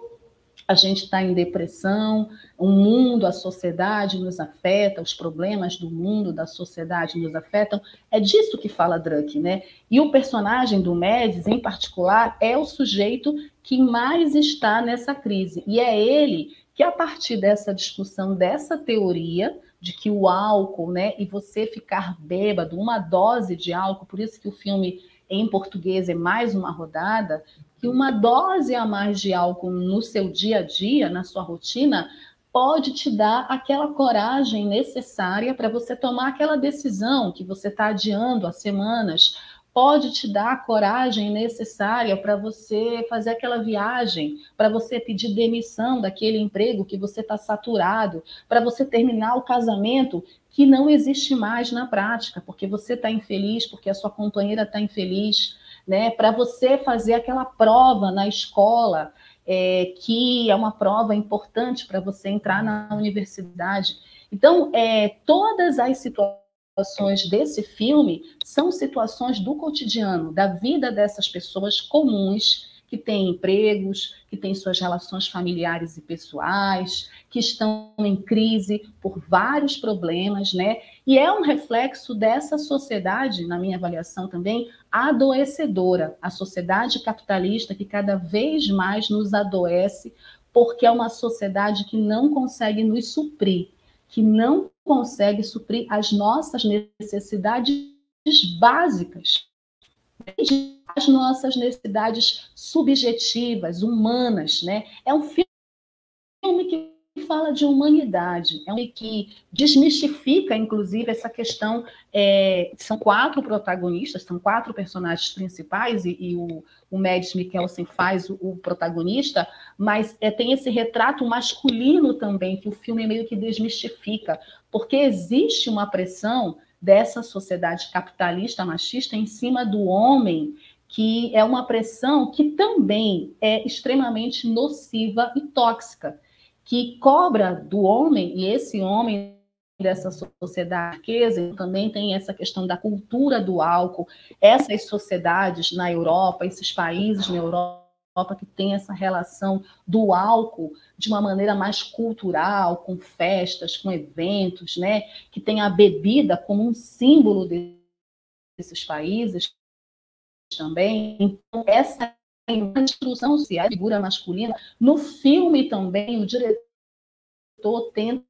a gente está em depressão, o mundo, a sociedade nos afeta, os problemas do mundo, da sociedade nos afetam. É disso que fala Druk, né? E o personagem do Mads, em particular, é o sujeito que mais está nessa crise. E é ele que, a partir dessa discussão, dessa teoria de que o álcool, né, e você ficar bêbado, uma dose de álcool, por isso que o filme em português é mais uma rodada, que uma dose a mais de álcool no seu dia a dia, na sua rotina, pode te dar aquela coragem necessária para você tomar aquela decisão que você está adiando há semanas, pode te dar a coragem necessária para você fazer aquela viagem, para você pedir demissão daquele emprego que você está saturado, para você terminar o casamento que não existe mais na prática, porque você está infeliz, porque a sua companheira está infeliz, né? Para você fazer aquela prova na escola, que é uma prova importante para você entrar na universidade. Então, todas as situações desse filme são situações do cotidiano, da vida dessas pessoas comuns, que têm empregos, que têm suas relações familiares e pessoais, que estão em crise por vários problemas, né? E é um reflexo dessa sociedade, na minha avaliação também, adoecedora, a sociedade capitalista que cada vez mais nos adoece, porque é uma sociedade que não consegue nos suprir, que não consegue suprir as nossas necessidades básicas, as nossas necessidades subjetivas, humanas, né? É um filme que fala de humanidade, é um filme que desmistifica, inclusive, essa questão. São quatro protagonistas, são quatro personagens principais, e o Mads Mikkelsen faz o protagonista, mas tem esse retrato masculino também, que o filme meio que desmistifica, porque existe uma pressão dessa sociedade capitalista machista em cima do homem, que é uma pressão que também é extremamente nociva e tóxica, que cobra do homem, e esse homem dessa sociedade riqueza também tem essa questão da cultura do álcool, essas sociedades na Europa, esses países na Europa que tem essa relação do álcool de uma maneira mais cultural, com festas, com eventos, né? Que tem a bebida como um símbolo desses países também. Então, essa instrução social, figura masculina, no filme também o diretor tenta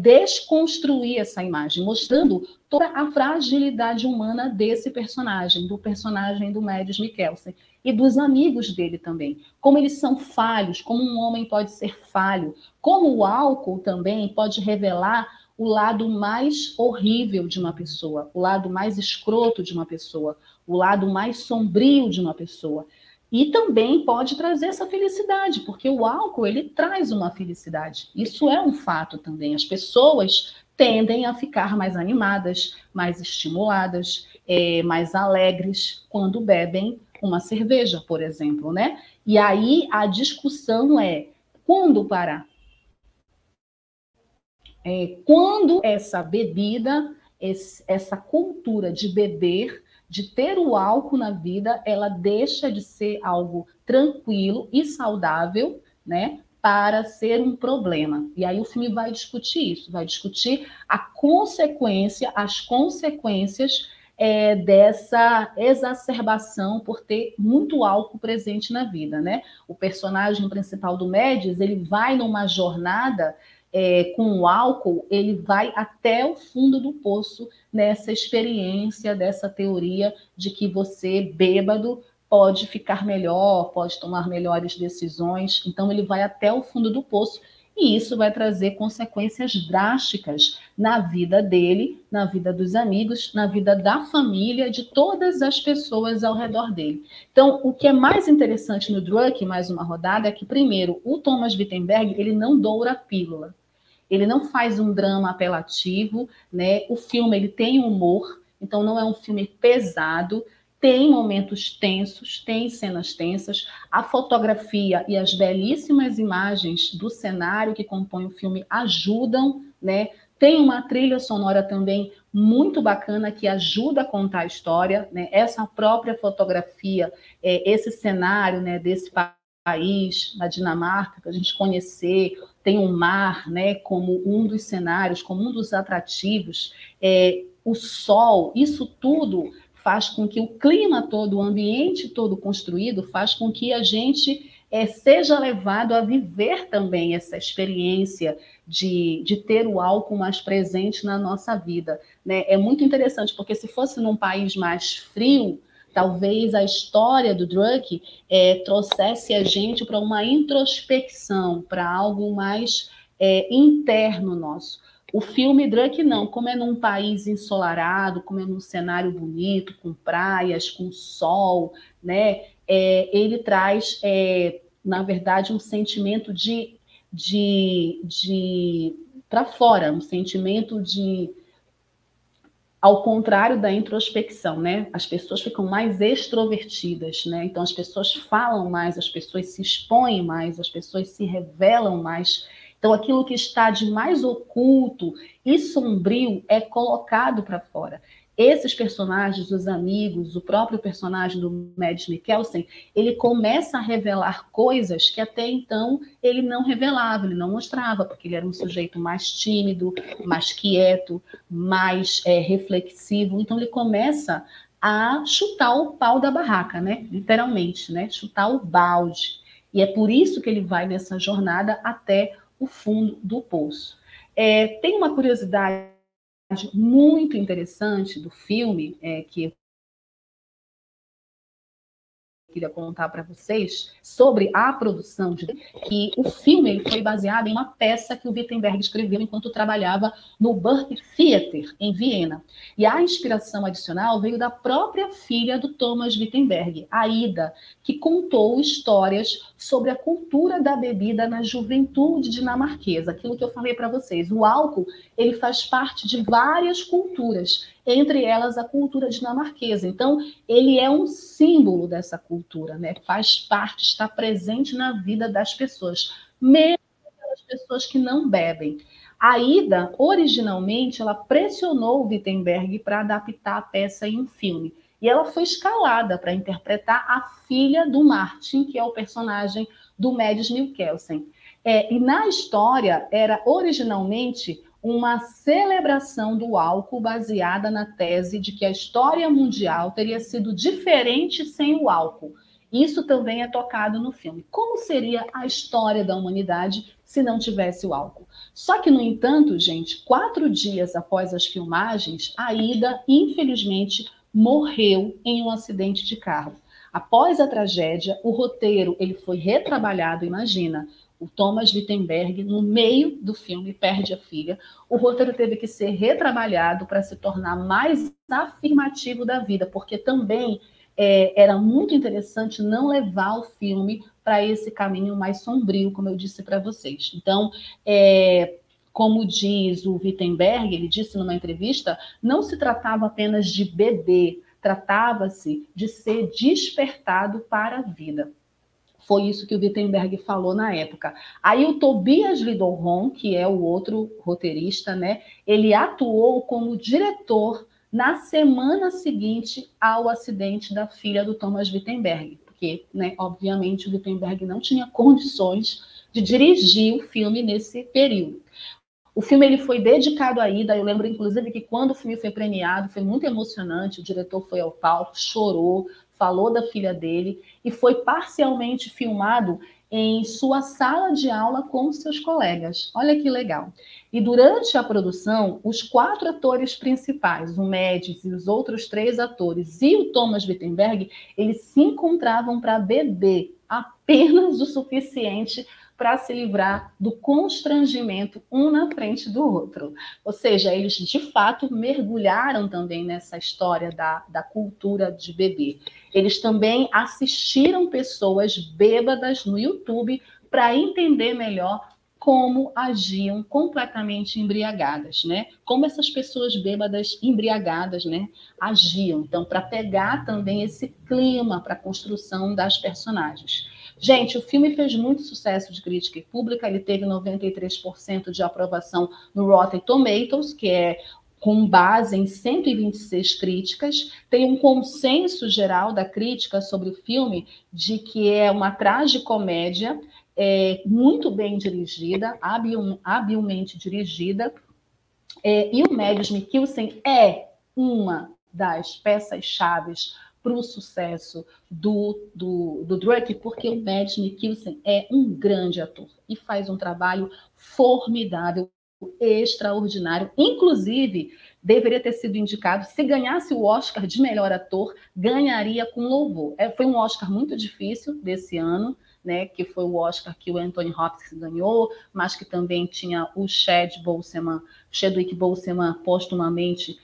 desconstruir essa imagem, mostrando toda a fragilidade humana desse personagem, do Mads Mikkelsen e dos amigos dele também, como eles são falhos, como um homem pode ser falho, como o álcool também pode revelar o lado mais horrível de uma pessoa, o lado mais escroto de uma pessoa, o lado mais sombrio de uma pessoa. E também pode trazer essa felicidade, porque o álcool, ele traz uma felicidade. Isso é um fato também. As pessoas tendem a ficar mais animadas, mais estimuladas, mais alegres quando bebem uma cerveja, por exemplo, né? E aí a discussão é quando parar? Quando essa bebida, essa cultura de beber, de ter o álcool na vida, ela deixa de ser algo tranquilo e saudável, né, para ser um problema. E aí o filme vai discutir isso, vai discutir a consequência, as consequências dessa exacerbação por ter muito álcool presente na vida, né? O personagem principal do Mads, ele vai numa jornada com o álcool, ele vai até o fundo do poço nessa experiência, dessa teoria de que você, bêbado, pode ficar melhor, pode tomar melhores decisões. Então, ele vai até o fundo do poço e isso vai trazer consequências drásticas na vida dele, na vida dos amigos, na vida da família, de todas as pessoas ao redor dele. Então, o que é mais interessante no Druk, mais uma rodada, é que, primeiro, o Thomas Vinterberg, ele não doura a pílula. Ele não faz um drama apelativo, né? O filme ele tem humor, então não é um filme pesado, tem momentos tensos, tem cenas tensas. A fotografia e as belíssimas imagens do cenário que compõe o filme ajudam, né? Tem uma trilha sonora também muito bacana que ajuda a contar a história, né? Essa própria fotografia, esse cenário, né, desse país, da Dinamarca, que a gente conhecer, tem um mar, né, como um dos cenários, como um dos atrativos, o sol, isso tudo faz com que o clima todo, o ambiente todo construído, faz com que a gente seja levado a viver também essa experiência de ter o álcool mais presente na nossa vida, né? É muito interessante, porque se fosse num país mais frio, talvez a história do Druk trouxesse a gente para uma introspecção, para algo mais interno nosso. O filme Druk não, como é num país ensolarado, como é num cenário bonito, com praias, com sol, né? Ele traz, na verdade, um sentimento de para fora, um sentimento de... Ao contrário da introspecção, né? As pessoas ficam mais extrovertidas, né? Então as pessoas falam mais, as pessoas se expõem mais, as pessoas se revelam mais. Então aquilo que está de mais oculto e sombrio é colocado para fora. Esses personagens, os amigos, o próprio personagem do Mads Mikkelsen, ele começa a revelar coisas que até então ele não revelava, ele não mostrava, porque ele era um sujeito mais tímido, mais quieto, mais reflexivo. Então ele começa a chutar o pau da barraca, né? Literalmente, né? Chutar o balde. E é por isso que ele vai nessa jornada até o fundo do poço. Tem uma curiosidade muito interessante do filme, que eu queria contar para vocês sobre a produção de que o filme foi baseado em uma peça que o Vinterberg escreveu enquanto trabalhava no Burgtheater, em Viena. E a inspiração adicional veio da própria filha do Thomas Vinterberg, Aida, que contou histórias sobre a cultura da bebida na juventude dinamarquesa. Aquilo que eu falei para vocês, o álcool, ele faz parte de várias culturas, entre elas a cultura dinamarquesa. Então, ele é um símbolo dessa cultura, né? Faz parte, está presente na vida das pessoas, mesmo das pessoas que não bebem. A Ida, originalmente, ela pressionou o Vinterberg para adaptar a peça em um filme. E ela foi escalada para interpretar a filha do Martin, que é o personagem do Mads Mikkelsen. E na história, era originalmente uma celebração do álcool baseada na tese de que a história mundial teria sido diferente sem o álcool. Isso também é tocado no filme. Como seria a história da humanidade se não tivesse o álcool? Só que, no entanto, gente, 4 dias após as filmagens, a Aida, infelizmente, morreu em um acidente de carro. Após a tragédia, o roteiro ele foi retrabalhado, imagina, o Thomas Vinterberg, no meio do filme, perde a filha. O roteiro teve que ser retrabalhado para se tornar mais afirmativo da vida, porque também era muito interessante não levar o filme para esse caminho mais sombrio, como eu disse para vocês. Então, como diz o Vinterberg, ele disse numa entrevista, não se tratava apenas de beber, tratava-se de ser despertado para a vida. Foi isso que o Vinterberg falou na época. Aí o Tobias Lindholm, que é o outro roteirista, né? Ele atuou como diretor na semana seguinte ao acidente da filha do Thomas Vinterberg, porque, né, obviamente, o Vinterberg não tinha condições de dirigir o filme nesse período. O filme ele foi dedicado à Ida. Eu lembro, inclusive, que quando o filme foi premiado, foi muito emocionante, o diretor foi ao palco, chorou, falou da filha dele, e foi parcialmente filmado em sua sala de aula com seus colegas. Olha que legal. E durante a produção, os 4 atores principais, o Mads e os outros 3 atores e o Thomas Vinterberg, eles se encontravam para beber apenas o suficiente para se livrar do constrangimento um na frente do outro. Ou seja, eles de fato mergulharam também nessa história da cultura de beber. Eles também assistiram pessoas bêbadas no YouTube para entender melhor como agiam completamente embriagadas, né? Como essas pessoas bêbadas embriagadas, né, agiam. Então, para pegar também esse clima para a construção das personagens. Gente, o filme fez muito sucesso de crítica e pública, ele teve 93% de aprovação no Rotten Tomatoes, que é com base em 126 críticas. Tem um consenso geral da crítica sobre o filme de que é uma tragicomédia, muito bem dirigida, habilmente dirigida, e o Mads Mikkelsen é uma das peças-chave para o sucesso do Druk, porque o Mads Mikkelsen é um grande ator e faz um trabalho formidável, extraordinário. Inclusive, deveria ter sido indicado, se ganhasse o Oscar de melhor ator, ganharia com louvor. Foi um Oscar muito difícil desse ano, né, que foi o Oscar que o Anthony Hopkins ganhou, mas que também tinha o Chadwick Boseman postumamente,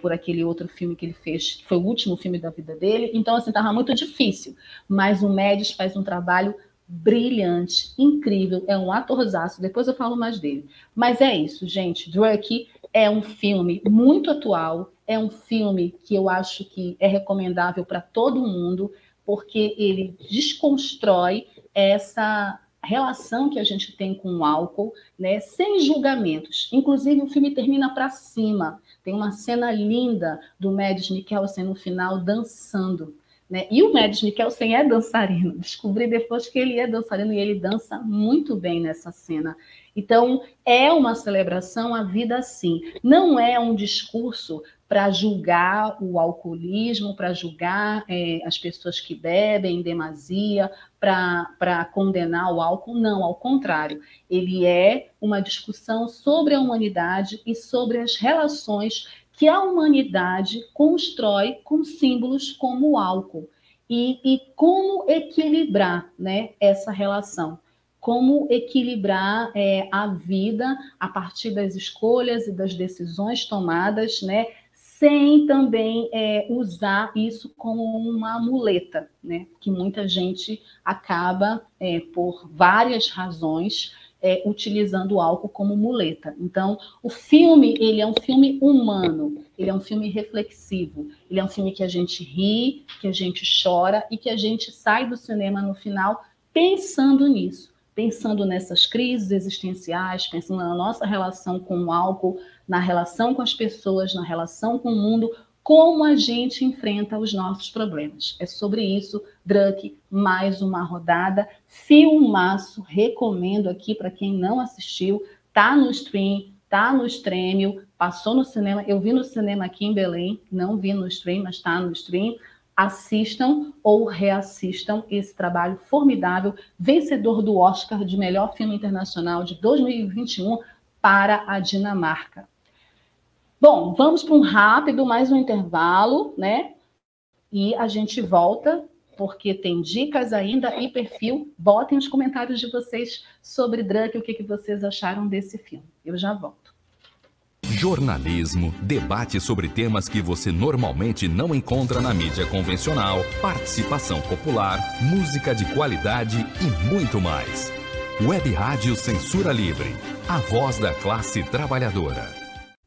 por aquele outro filme que ele fez, que foi o último filme da vida dele. Então, assim, estava muito difícil. Mas o Mads faz um trabalho brilhante, incrível, é um atorzaço. Depois eu falo mais dele. Mas é isso, gente. Druk é um filme muito atual, é um filme que eu acho que é recomendável para todo mundo, porque ele desconstrói essa relação que a gente tem com o álcool, né, sem julgamentos. Inclusive, o filme termina para cima. Tem uma cena linda do Mads Mikkelsen no final dançando, né? E o Mads Mikkelsen é dançarino. Descobri depois que ele é dançarino e ele dança muito bem nessa cena. Então, é uma celebração à vida, sim. Não é um discurso para julgar o alcoolismo, para julgar as pessoas que bebem em demasia, para condenar o álcool. Não, ao contrário. Ele é uma discussão sobre a humanidade e sobre as relações que a humanidade constrói com símbolos como o álcool. e como equilibrar, né, essa relação. Como equilibrar a vida a partir das escolhas e das decisões tomadas, né, sem também usar isso como uma muleta, né, que muita gente acaba, por várias razões, utilizando o álcool como muleta. Então, o filme, ele é um filme humano, ele é um filme reflexivo, ele é um filme que a gente ri, que a gente chora e que a gente sai do cinema no final pensando nisso, pensando nessas crises existenciais, pensando na nossa relação com o álcool, na relação com as pessoas, na relação com o mundo, como a gente enfrenta os nossos problemas. É sobre isso, Druk, mais uma rodada, filmaço, recomendo aqui para quem não assistiu, tá no stream, tá no stream, passou no cinema, eu vi no cinema aqui em Belém, não vi no stream, mas tá no stream, assistam ou reassistam esse trabalho formidável, vencedor do Oscar de melhor filme internacional de 2021, para a Dinamarca. Bom, vamos para um rápido, mais um intervalo, né? E a gente volta, porque tem dicas ainda e perfil. Botem os comentários de vocês sobre Druk, o que vocês acharam desse filme. Eu já volto. Jornalismo, debate sobre temas que você normalmente não encontra na mídia convencional, participação popular, música de qualidade e muito mais. Web Rádio Censura Livre, a voz da classe trabalhadora.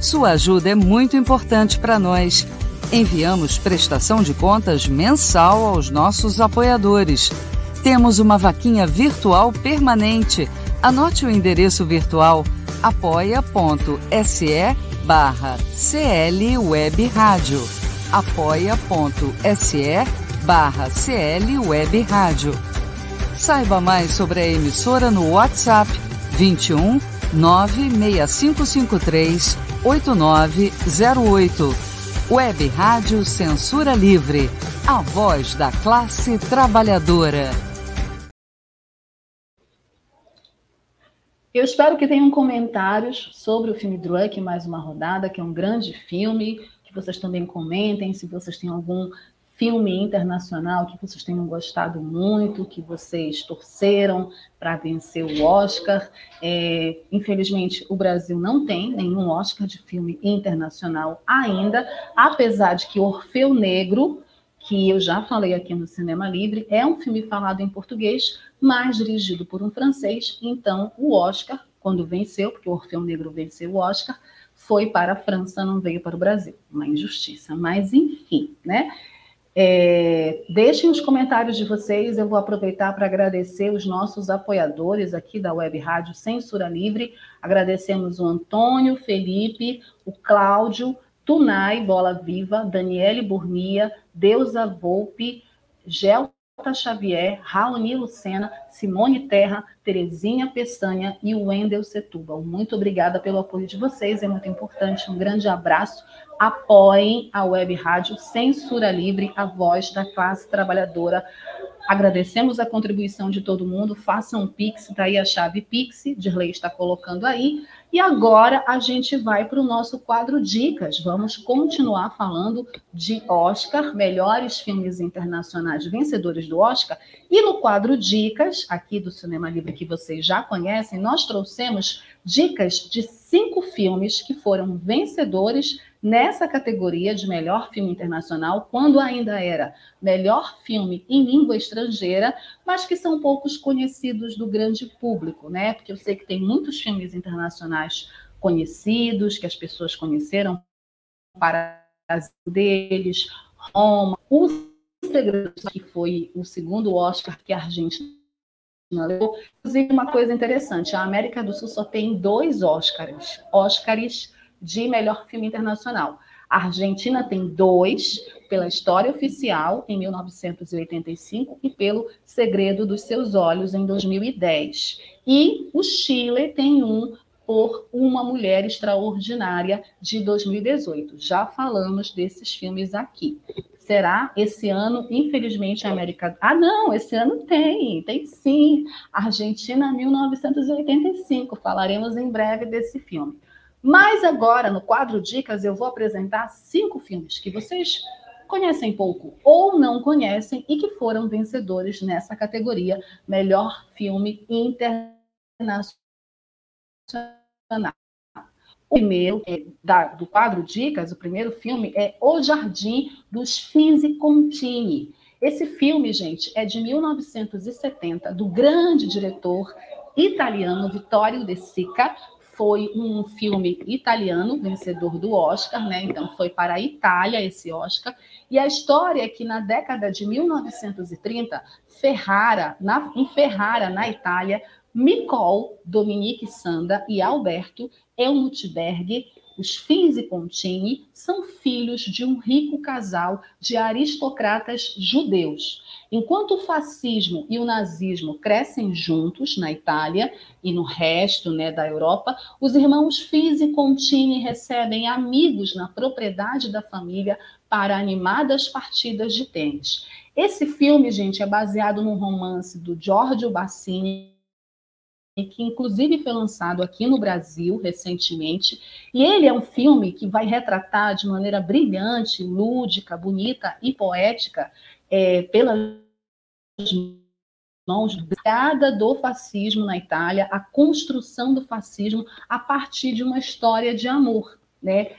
Sua ajuda é muito importante para nós. Enviamos prestação de contas mensal aos nossos apoiadores. Temos uma vaquinha virtual permanente. Anote o endereço virtual apoia.se/CLWebRádio. apoia.se/CLWebRádio. Saiba mais sobre a emissora no WhatsApp 21 96553 8908. Web Rádio Censura Livre, a voz da classe trabalhadora. Eu espero que tenham comentários sobre o filme Druk, mais uma rodada, que é um grande filme, que vocês também comentem, se vocês têm algum filme internacional que vocês tenham gostado muito, que vocês torceram para vencer o Oscar. Infelizmente, o Brasil não tem nenhum Oscar de filme internacional ainda, apesar de que Orfeu Negro, que eu já falei aqui no Cinema Livre, é um filme falado em português, mas dirigido por um francês. Então, o Oscar, quando venceu, porque Orfeu Negro venceu o Oscar, foi para a França, não veio para o Brasil. Uma injustiça, mas enfim, né? Deixem os comentários de vocês, eu vou aproveitar para agradecer os nossos apoiadores aqui da Web Rádio Censura Livre. Agradecemos o Antônio, Felipe, o Cláudio, Tunai, Bola Viva, Daniele Burnia, Deusa Volpe, Gelta Xavier, Raoni Lucena, Simone Terra, Terezinha Peçanha e o Wendel Setúbal. Muito obrigada pelo apoio de vocês, é muito importante, um grande abraço. Apoiem a Web Rádio Censura Livre, a voz da classe trabalhadora. Agradecemos a contribuição de todo mundo, façam um Pix, daí a chave Pix, Dirley está colocando aí, E agora a gente vai para o nosso quadro Dicas. Vamos continuar falando de Oscar, melhores filmes internacionais vencedores do Oscar. E no quadro Dicas, aqui do Cinema Livre, que vocês já conhecem, nós trouxemos dicas de 5 filmes que foram vencedores nessa categoria de melhor filme internacional, quando ainda era melhor filme em língua estrangeira, mas que são poucos conhecidos do grande público, né? Porque eu sei que tem muitos filmes internacionais conhecidos, que as pessoas conheceram, Brasil deles, Roma, o Segredo, que foi o segundo Oscar que a Argentina levou. Inclusive, uma coisa interessante, a América do Sul só tem 2 Oscars de melhor filme internacional. A Argentina tem 2, pela História Oficial, em 1985, e pelo Segredo dos Seus Olhos, em 2010. E o Chile tem um por Uma Mulher Extraordinária, de 2018. Já falamos desses filmes aqui. Será esse ano, infelizmente, a América... Ah, não, esse ano tem sim. Argentina, 1985. Falaremos em breve desse filme. Mas agora, no quadro Dicas, eu vou apresentar 5 filmes que vocês conhecem pouco ou não conhecem e que foram vencedores nessa categoria Melhor Filme Internacional. O primeiro do quadro Dicas, o primeiro filme é O Jardim dos Finzi Contini. Esse filme, gente, é de 1970, do grande diretor italiano Vittorio De Sica. Foi um filme italiano, vencedor do Oscar, né? Então foi para a Itália esse Oscar. E a história é que na década de 1930, em Ferrara, na Itália, Micol, Dominique Sanda e Alberto Helmutberg, os Finzi Contini, são filhos de um rico casal de aristocratas judeus. Enquanto o fascismo e o nazismo crescem juntos na Itália e no resto, né, da Europa, os irmãos Finzi Contini recebem amigos na propriedade da família para animadas partidas de tênis. Esse filme, gente, é baseado num romance do Giorgio Bassini, que inclusive foi lançado aqui no Brasil recentemente, e ele é um filme que vai retratar de maneira brilhante, lúdica, bonita e poética, pelas mãos do fascismo na Itália, a construção do fascismo a partir de uma história de amor, né?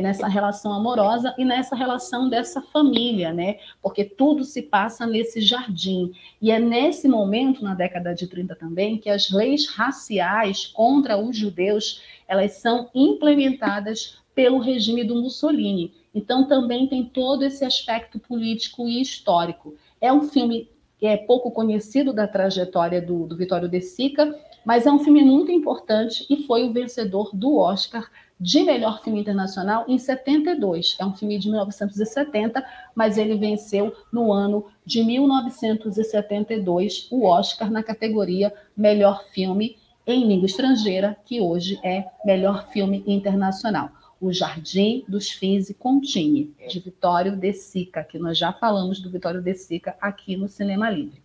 Nessa relação amorosa e nessa relação dessa família, né? Porque tudo se passa nesse jardim. E é nesse momento, na década de 30 também, que as leis raciais contra os judeus, elas são implementadas pelo regime do Mussolini. Então também tem todo esse aspecto político e histórico. É um filme que é pouco conhecido da trajetória do Vittorio De Sica, mas é um filme muito importante e foi o vencedor do Oscar de melhor filme internacional em 72. É um filme de 1970, mas ele venceu no ano de 1972 o Oscar na categoria Melhor Filme em Língua Estrangeira, que hoje é Melhor Filme Internacional. O Jardim dos Finzi Contini, de Vittorio De Sica, que nós já falamos do Vittorio De Sica aqui no Cinema Livre.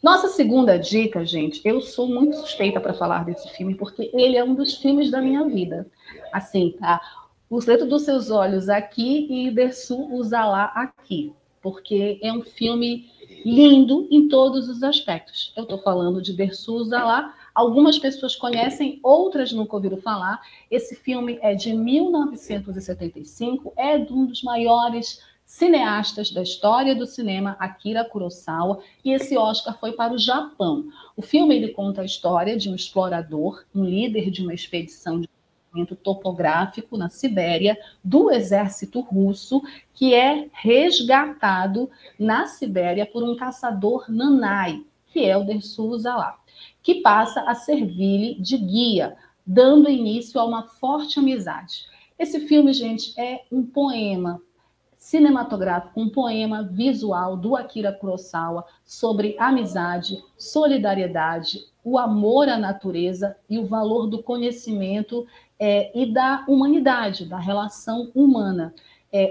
Nossa segunda dica, gente, eu sou muito suspeita para falar desse filme, porque ele é um dos filmes da minha vida. Assim, tá? O Segredo dos Seus Olhos aqui e Dersu Uzalá aqui, porque é um filme lindo em todos os aspectos. Eu estou falando de Dersu Uzalá, algumas pessoas conhecem, outras nunca ouviram falar. Esse filme é de 1975, é de um dos maiores cineastas da história do cinema, Akira Kurosawa, e esse Oscar foi para o Japão. O filme ele conta a história de um explorador, um líder de uma expedição de topográfico na Sibéria, do exército russo, que é resgatado na Sibéria por um caçador nanai, que é o Dersu Uzalá, que passa a servir-lhe de guia, dando início a uma forte amizade. Esse filme, gente, é um poema cinematográfico, um poema visual do Akira Kurosawa sobre amizade, solidariedade, o amor à natureza e o valor do conhecimento e da humanidade, da relação humana.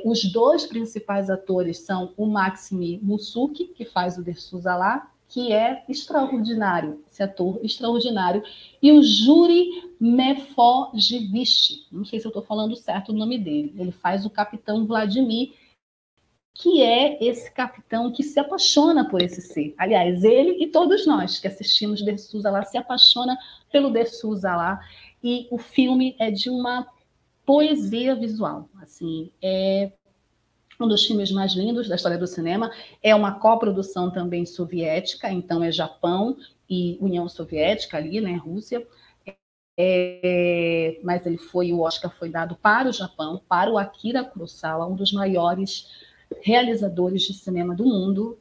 Os 2 principais atores são o Maxime Musuki, que faz o Dersu Uzalá, que é extraordinário, esse ator extraordinário, e o Juri Mefodjevic, não sei se eu estou falando certo o nome dele, ele faz o Capitão Vladimir, que é esse capitão que se apaixona por esse ser. Aliás, ele e todos nós que assistimos De Souza lá, se apaixona pelo De Souza lá, e o filme é de uma poesia visual, assim, é um dos filmes mais lindos da história do cinema, é uma coprodução também soviética, então é Japão e União Soviética ali, né, Rússia, mas ele foi, o Oscar foi dado para o Japão, para o Akira Kurosawa, um dos maiores realizadores de cinema do mundo,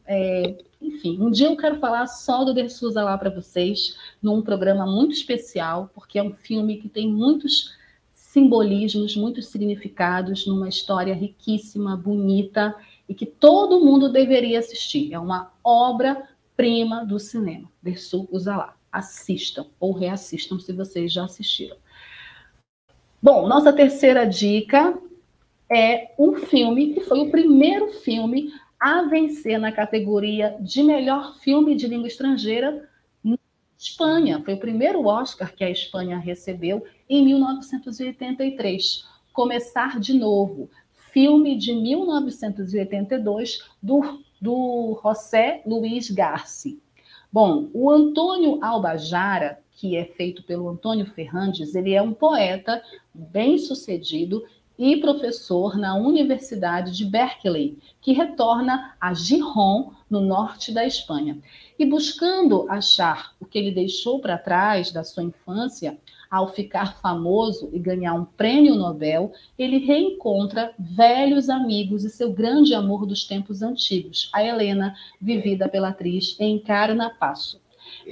enfim, um dia eu quero falar só do De Souza lá para vocês, num programa muito especial, porque é um filme que tem muitos simbolismos, muitos significados, numa história riquíssima, bonita, e que todo mundo deveria assistir. É uma obra-prima do cinema. De Souza lá. Assistam ou reassistam se vocês já assistiram. Bom, nossa terceira dica é um filme que foi o primeiro filme a vencer na categoria de melhor filme de língua estrangeira na Espanha. Foi o primeiro Oscar que a Espanha recebeu em 1983, Começar de Novo, filme de 1982, do José Luís Garci. Bom, o Antônio Albajara, que é feito pelo Antônio Ferrandes, ele é um poeta bem-sucedido e professor na Universidade de Berkeley, que retorna a Gijón, no norte da Espanha. E buscando achar o que ele deixou para trás da sua infância, ao ficar famoso e ganhar um prêmio Nobel, ele reencontra velhos amigos e seu grande amor dos tempos antigos, a Helena, vivida pela atriz Encarna Passo.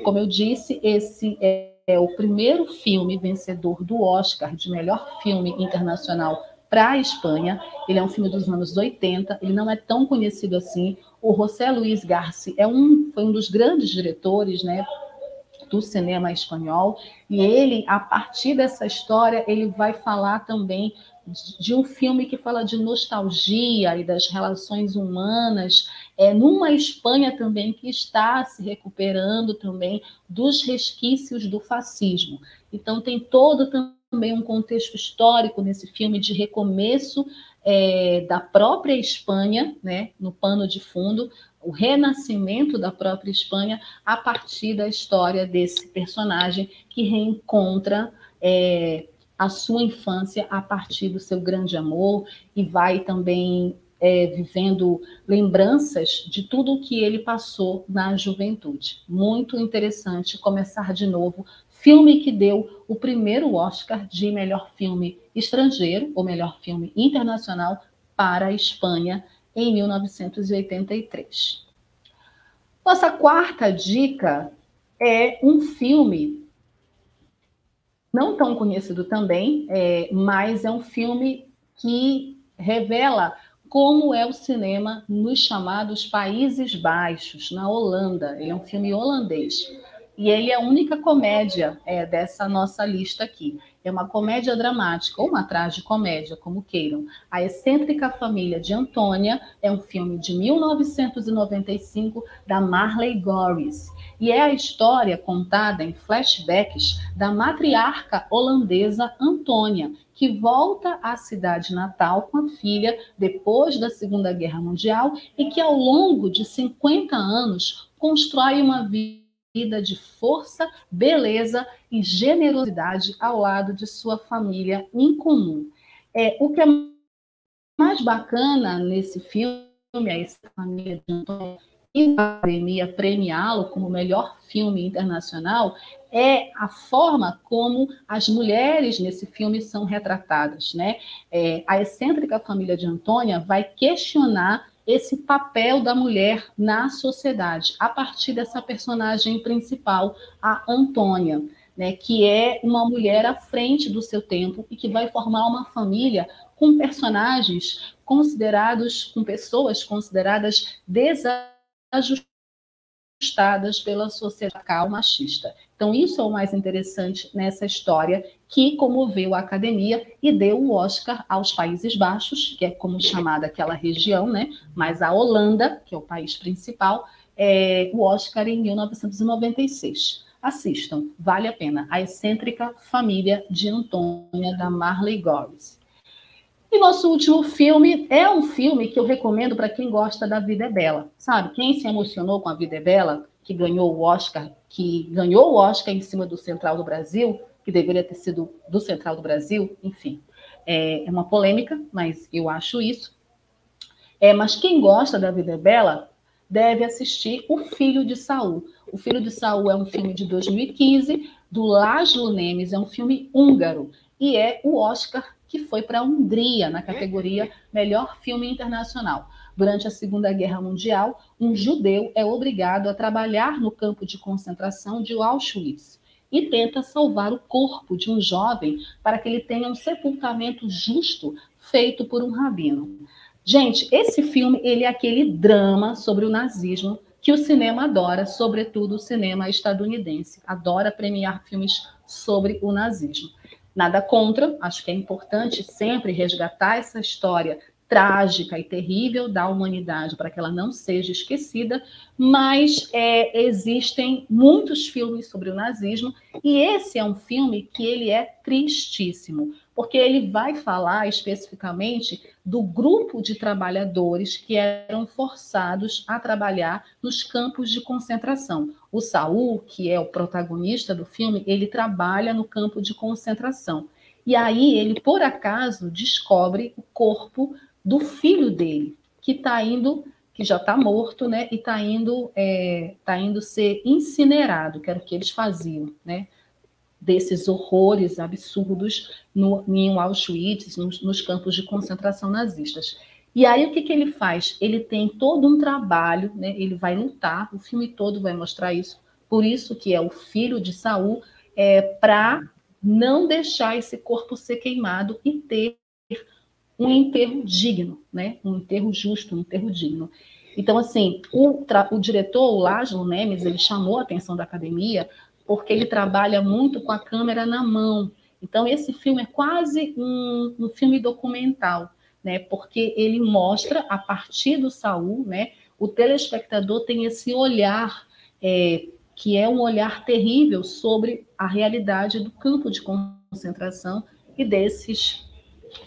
Como eu disse, esse é o primeiro filme vencedor do Oscar de melhor filme internacional para a Espanha. Ele é um filme dos anos 80, ele não é tão conhecido assim. O José Luís Garci foi um dos grandes diretores, né, do cinema espanhol, e ele, a partir dessa história, ele vai falar também de um filme que fala de nostalgia e das relações humanas, numa Espanha também que está se recuperando também dos resquícios do fascismo. Então tem todo também um contexto histórico nesse filme de recomeço da própria Espanha, né, no pano de fundo, o renascimento da própria Espanha a partir da história desse personagem que reencontra a sua infância a partir do seu grande amor e vai também vivendo lembranças de tudo o que ele passou na juventude. Muito interessante Começar de Novo, filme que deu o primeiro Oscar de melhor filme estrangeiro, ou melhor filme internacional, para a Espanha, em 1983. Nossa quarta dica é um filme não tão conhecido também, mas é um filme que revela como é o cinema nos chamados Países Baixos, na Holanda. Ele é um filme holandês. E ele é a única comédia dessa nossa lista aqui. É uma comédia dramática, ou uma tragicomédia, como queiram. A Excêntrica Família de Antônia é um filme de 1995, da Marley Gorries. E é a história contada em flashbacks da matriarca holandesa Antônia, que volta à cidade natal com a filha depois da Segunda Guerra Mundial e que, ao longo de 50 anos, constrói uma vida de força, beleza e generosidade ao lado de sua família incomum. O que é mais bacana nesse filme, essa família de Antônio, e a academia premiá-lo como melhor filme internacional, é a forma como as mulheres nesse filme são retratadas, né? A Excêntrica Família de Antônia vai questionar esse papel da mulher na sociedade, a partir dessa personagem principal, a Antônia, né, que é uma mulher à frente do seu tempo e que vai formar uma família com personagens considerados, com pessoas consideradas desajustadas pela sociedade machista. Então, isso é o mais interessante nessa história, que comoveu a academia e deu o Oscar aos Países Baixos, que é como chamada aquela região, né? Mas a Holanda, que é o país principal, o Oscar em 1996. Assistam, vale a pena. A Excêntrica Família de Antônia, da Marley Gores. E nosso último filme é um filme que eu recomendo para quem gosta da Vida é Bela. Sabe, quem se emocionou com a Vida é Bela, que ganhou o Oscar em cima do Central do Brasil, que deveria ter sido do Central do Brasil, enfim. É uma polêmica, mas eu acho isso. Mas quem gosta da Vida é Bela deve assistir O Filho de Saul. O Filho de Saul é um filme de 2015, do László Nemes, é um filme húngaro, e é o Oscar que foi para a Hungria, na categoria Melhor Filme Internacional. Durante a Segunda Guerra Mundial, um judeu é obrigado a trabalhar no campo de concentração de Auschwitz e tenta salvar o corpo de um jovem para que ele tenha um sepultamento justo feito por um rabino. Gente, esse filme ele é aquele drama sobre o nazismo que o cinema adora, sobretudo o cinema estadunidense. Adora premiar filmes sobre o nazismo. Nada contra, acho que é importante sempre resgatar essa história trágica e terrível da humanidade para que ela não seja esquecida, mas existem muitos filmes sobre o nazismo e esse é um filme que ele é tristíssimo, porque ele vai falar especificamente do grupo de trabalhadores que eram forçados a trabalhar nos campos de concentração. O Saul, que é o protagonista do filme, ele trabalha no campo de concentração. E aí ele, por acaso, descobre o corpo do filho dele, que já está morto, né? E está indo ser incinerado, que era o que eles faziam, né? Desses horrores absurdos em Auschwitz, nos campos de concentração nazistas. E aí o que ele faz? Ele tem todo um trabalho, né? Ele vai lutar, o filme todo vai mostrar isso, por isso que é o Filho de Saul, para não deixar esse corpo ser queimado e ter um enterro digno, né? Um enterro justo, um enterro digno. Então, assim, o diretor, o László Nemes, ele chamou a atenção da academia porque ele trabalha muito com a câmera na mão. Então, esse filme é quase um filme documental, né? Porque ele mostra, a partir do Saul, né? O telespectador tem esse olhar, que é um olhar terrível sobre a realidade do campo de concentração e desses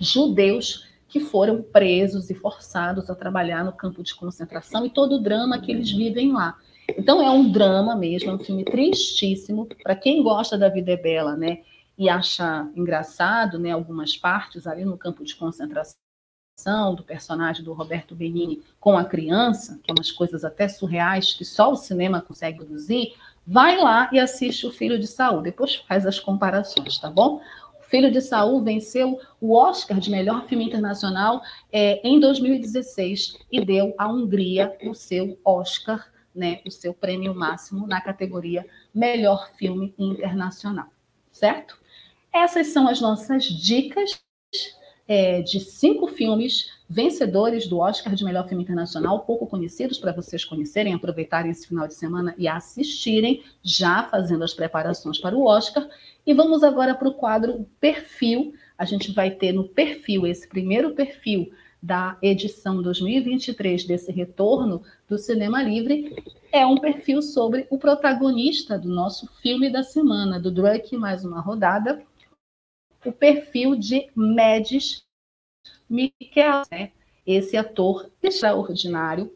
judeus que foram presos e forçados a trabalhar no campo de concentração e todo o drama que eles vivem lá. Então, é um drama mesmo, é um filme tristíssimo. Para quem gosta da Vida é Bela, né, e acha engraçado, né, algumas partes ali no campo de concentração, do personagem do Roberto Benigni com a criança, que é umas coisas até surreais que só o cinema consegue produzir, vai lá e assiste O Filho de Saul. Depois faz as comparações, tá bom? O Filho de Saul venceu o Oscar de Melhor Filme Internacional em 2016 e deu à Hungria o seu Oscar, né, o seu prêmio máximo na categoria Melhor Filme Internacional, certo? Essas são as nossas dicas de 5 filmes vencedores do Oscar de Melhor Filme Internacional, pouco conhecidos, para vocês conhecerem, aproveitarem esse final de semana e assistirem, já fazendo as preparações para o Oscar. E vamos agora para o quadro Perfil. A gente vai ter no perfil, esse primeiro perfil, da edição 2023 desse retorno do Cinema Livre, é um perfil sobre o protagonista do nosso filme da semana, do Druk, mais uma rodada, o perfil de Mads Mikkelsen, né? Esse ator extraordinário,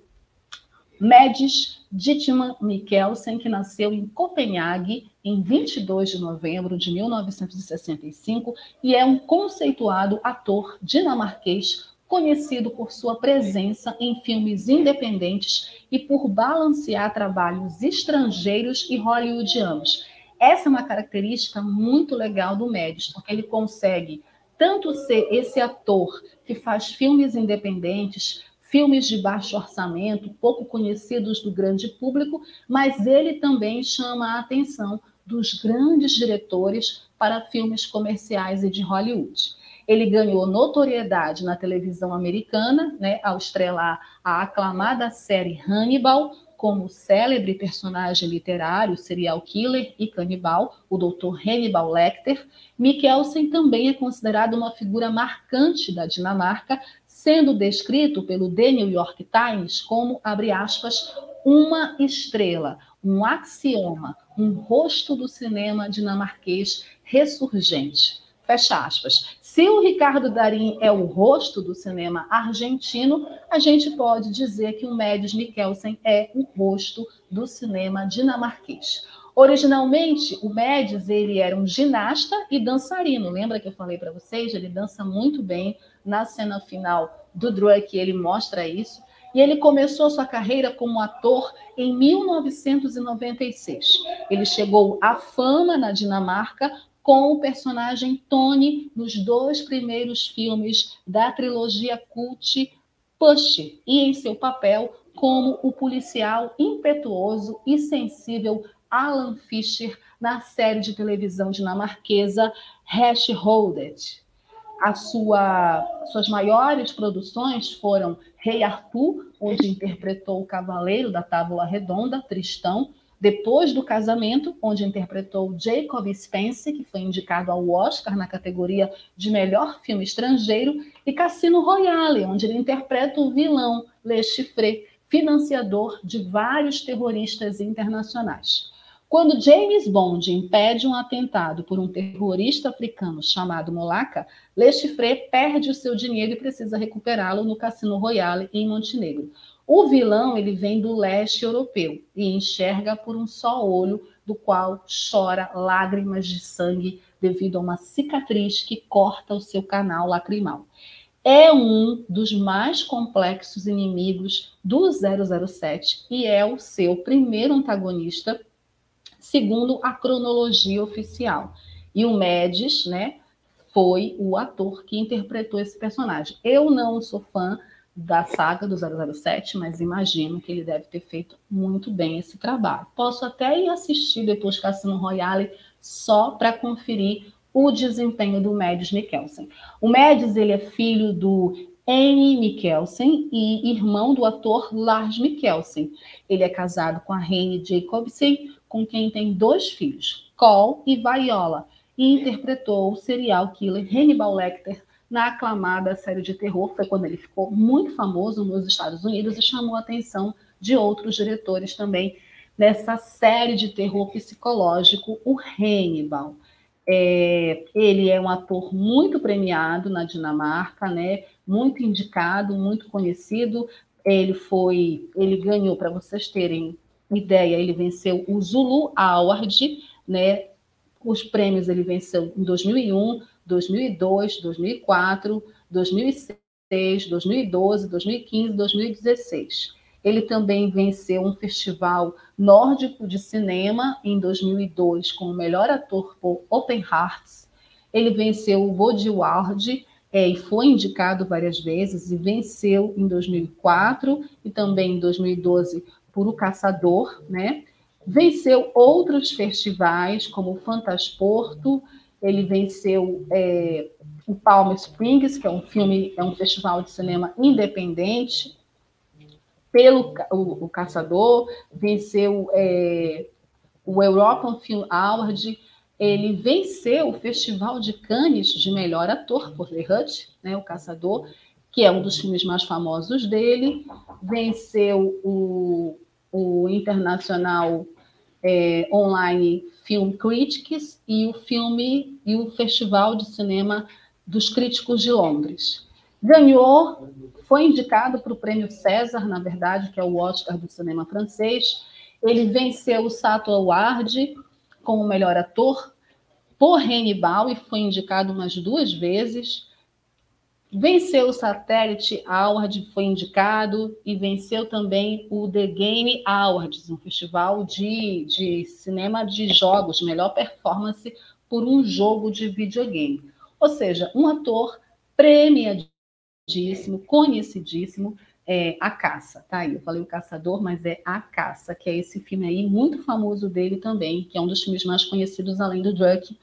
Mads Dietmar Mikkelsen, que nasceu em Copenhague em 22 de novembro de 1965 e é um conceituado ator dinamarquês conhecido por sua presença em filmes independentes e por balancear trabalhos estrangeiros e hollywoodianos. Essa é uma característica muito legal do Mads, porque ele consegue tanto ser esse ator que faz filmes independentes, filmes de baixo orçamento, pouco conhecidos do grande público, mas ele também chama a atenção dos grandes diretores para filmes comerciais e de Hollywood. Ele ganhou notoriedade na televisão americana, né, ao estrelar a aclamada série Hannibal, como célebre personagem literário, serial killer e canibal, o Dr. Hannibal Lecter. Mikkelsen também é considerado uma figura marcante da Dinamarca, sendo descrito pelo The New York Times como, abre aspas, uma estrela, um axioma, um rosto do cinema dinamarquês ressurgente. Fecha aspas. Se o Ricardo Darín é o rosto do cinema argentino, a gente pode dizer que o Mads Mikkelsen é o rosto do cinema dinamarquês. Originalmente, o Mads, ele era um ginasta e dançarino. Lembra que eu falei para vocês? Ele dança muito bem. Na cena final do Druk, ele mostra isso. E ele começou sua carreira como ator em 1996. Ele chegou à fama na Dinamarca com o personagem Tony nos dois primeiros filmes da trilogia cult Push, e em seu papel como o policial impetuoso e sensível Alan Fisher na série de televisão dinamarquesa Hashholdet. Suas maiores produções foram Rei Arthur, onde interpretou o Cavaleiro da Tábua Redonda, Tristão, Depois do Casamento, onde interpretou Jacob Spence, que foi indicado ao Oscar na categoria de melhor filme estrangeiro, e Cassino Royale, onde ele interpreta o vilão Le Chiffre, financiador de vários terroristas internacionais. Quando James Bond impede um atentado por um terrorista africano chamado Molaka, Le Chiffre perde o seu dinheiro e precisa recuperá-lo no Cassino Royale, em Montenegro. O vilão, ele vem do leste europeu e enxerga por um só olho, do qual chora lágrimas de sangue devido a uma cicatriz que corta o seu canal lacrimal. É um dos mais complexos inimigos do 007 e é o seu primeiro antagonista, segundo a cronologia oficial. E o Mads, foi o ator que interpretou esse personagem. Eu não sou fã da saga do 007, mas imagino que ele deve ter feito muito bem esse trabalho. Posso até ir assistir depois Cassino Royale só para conferir o desempenho do Mads Mikkelsen. O Mads, ele é filho do Henny Mikkelsen e irmão do ator Lars Mikkelsen. Ele é casado com a Renée Jacobsen, com quem tem dois filhos, Cole e Viola, e interpretou o serial killer Hannibal Lecter na aclamada série de terror. Foi quando ele ficou muito famoso nos Estados Unidos e chamou a atenção de outros diretores também nessa série de terror psicológico, o Hannibal. Ele é um ator muito premiado na Dinamarca, muito indicado, muito conhecido. Ele ganhou, para vocês terem ideia, ele venceu o Zulu Award, os prêmios ele venceu em 2001, 2002, 2004, 2006, 2012, 2015, 2016. Ele também venceu um festival nórdico de cinema em 2002 como melhor ator por Open Hearts. Ele venceu o Bodie Award e foi indicado várias vezes e venceu em 2004 e também em 2012 por O Caçador, Venceu outros festivais como o Fantasporto. Ele venceu o Palm Springs, que é um festival de cinema independente, pelo o Caçador. Venceu o European Film Award. Ele venceu o Festival de Cannes de melhor ator por The Hut, O Caçador, que é um dos filmes mais famosos dele. Venceu o Internacional Online Film Critics e o Festival de Cinema dos Críticos de Londres. Foi indicado para o Prêmio César, na verdade, que é o Oscar do cinema francês. Ele venceu o Sato Award como melhor ator por Hannibal e foi indicado umas duas vezes. Venceu o Satellite Award, foi indicado, e venceu também o The Game Awards, um festival de cinema de jogos, melhor performance por um jogo de videogame. Ou seja, um ator premiadíssimo, conhecidíssimo, A Caça, tá aí, eu falei O Caçador, mas é A Caça, que é esse filme aí muito famoso dele também, que é um dos filmes mais conhecidos, além do Druk,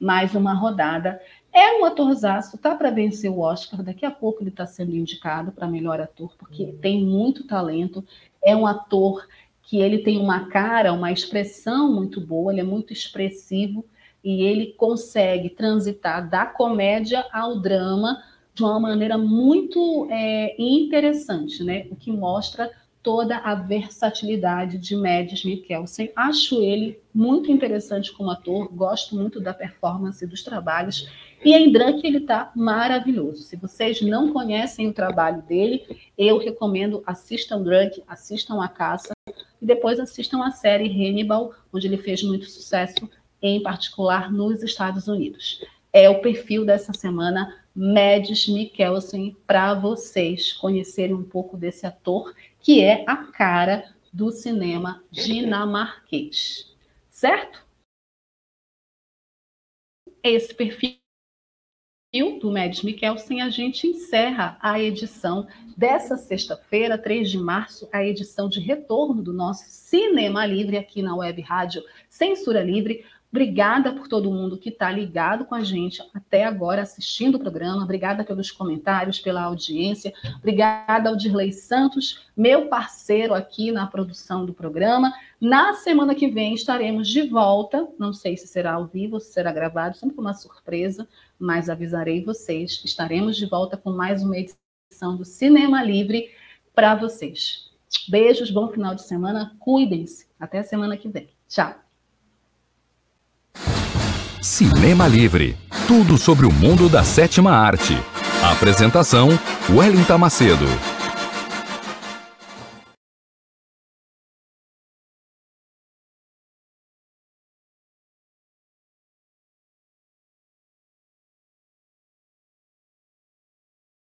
mais uma rodada. É um atorzaço, tá para vencer o Oscar, daqui a pouco ele está sendo indicado para melhor ator, porque tem muito talento, é um ator que ele tem uma cara, uma expressão muito boa, ele é muito expressivo e ele consegue transitar da comédia ao drama de uma maneira muito interessante, o que mostra toda a versatilidade de Mads Mikkelsen. Acho ele muito interessante como ator, gosto muito da performance e dos trabalhos. E em Druk ele está maravilhoso. Se vocês não conhecem o trabalho dele, eu recomendo assistam Druk, assistam A Caça e depois assistam a série Hannibal, onde ele fez muito sucesso, em particular nos Estados Unidos. É o perfil dessa semana, Mads Mikkelsen, para vocês conhecerem um pouco desse ator, que é a cara do cinema dinamarquês. Certo? Esse perfil do Mads Mikkelsen, a gente encerra a edição dessa sexta-feira, 3 de março, a edição de retorno do nosso Cinema Livre aqui na Web Rádio Censura Livre. Obrigada por todo mundo que está ligado com a gente até agora assistindo o programa. Obrigada pelos comentários, pela audiência. Obrigada ao Dirley Santos, meu parceiro aqui na produção do programa. Na semana que vem estaremos de volta. Não sei se será ao vivo ou se será gravado, sempre uma surpresa, mas avisarei vocês. Estaremos de volta com mais uma edição do Cinema Livre para vocês. Beijos, bom final de semana. Cuidem-se. Até a semana que vem. Tchau. Cinema Livre. Tudo sobre o mundo da sétima arte. Apresentação: Wellington Macedo.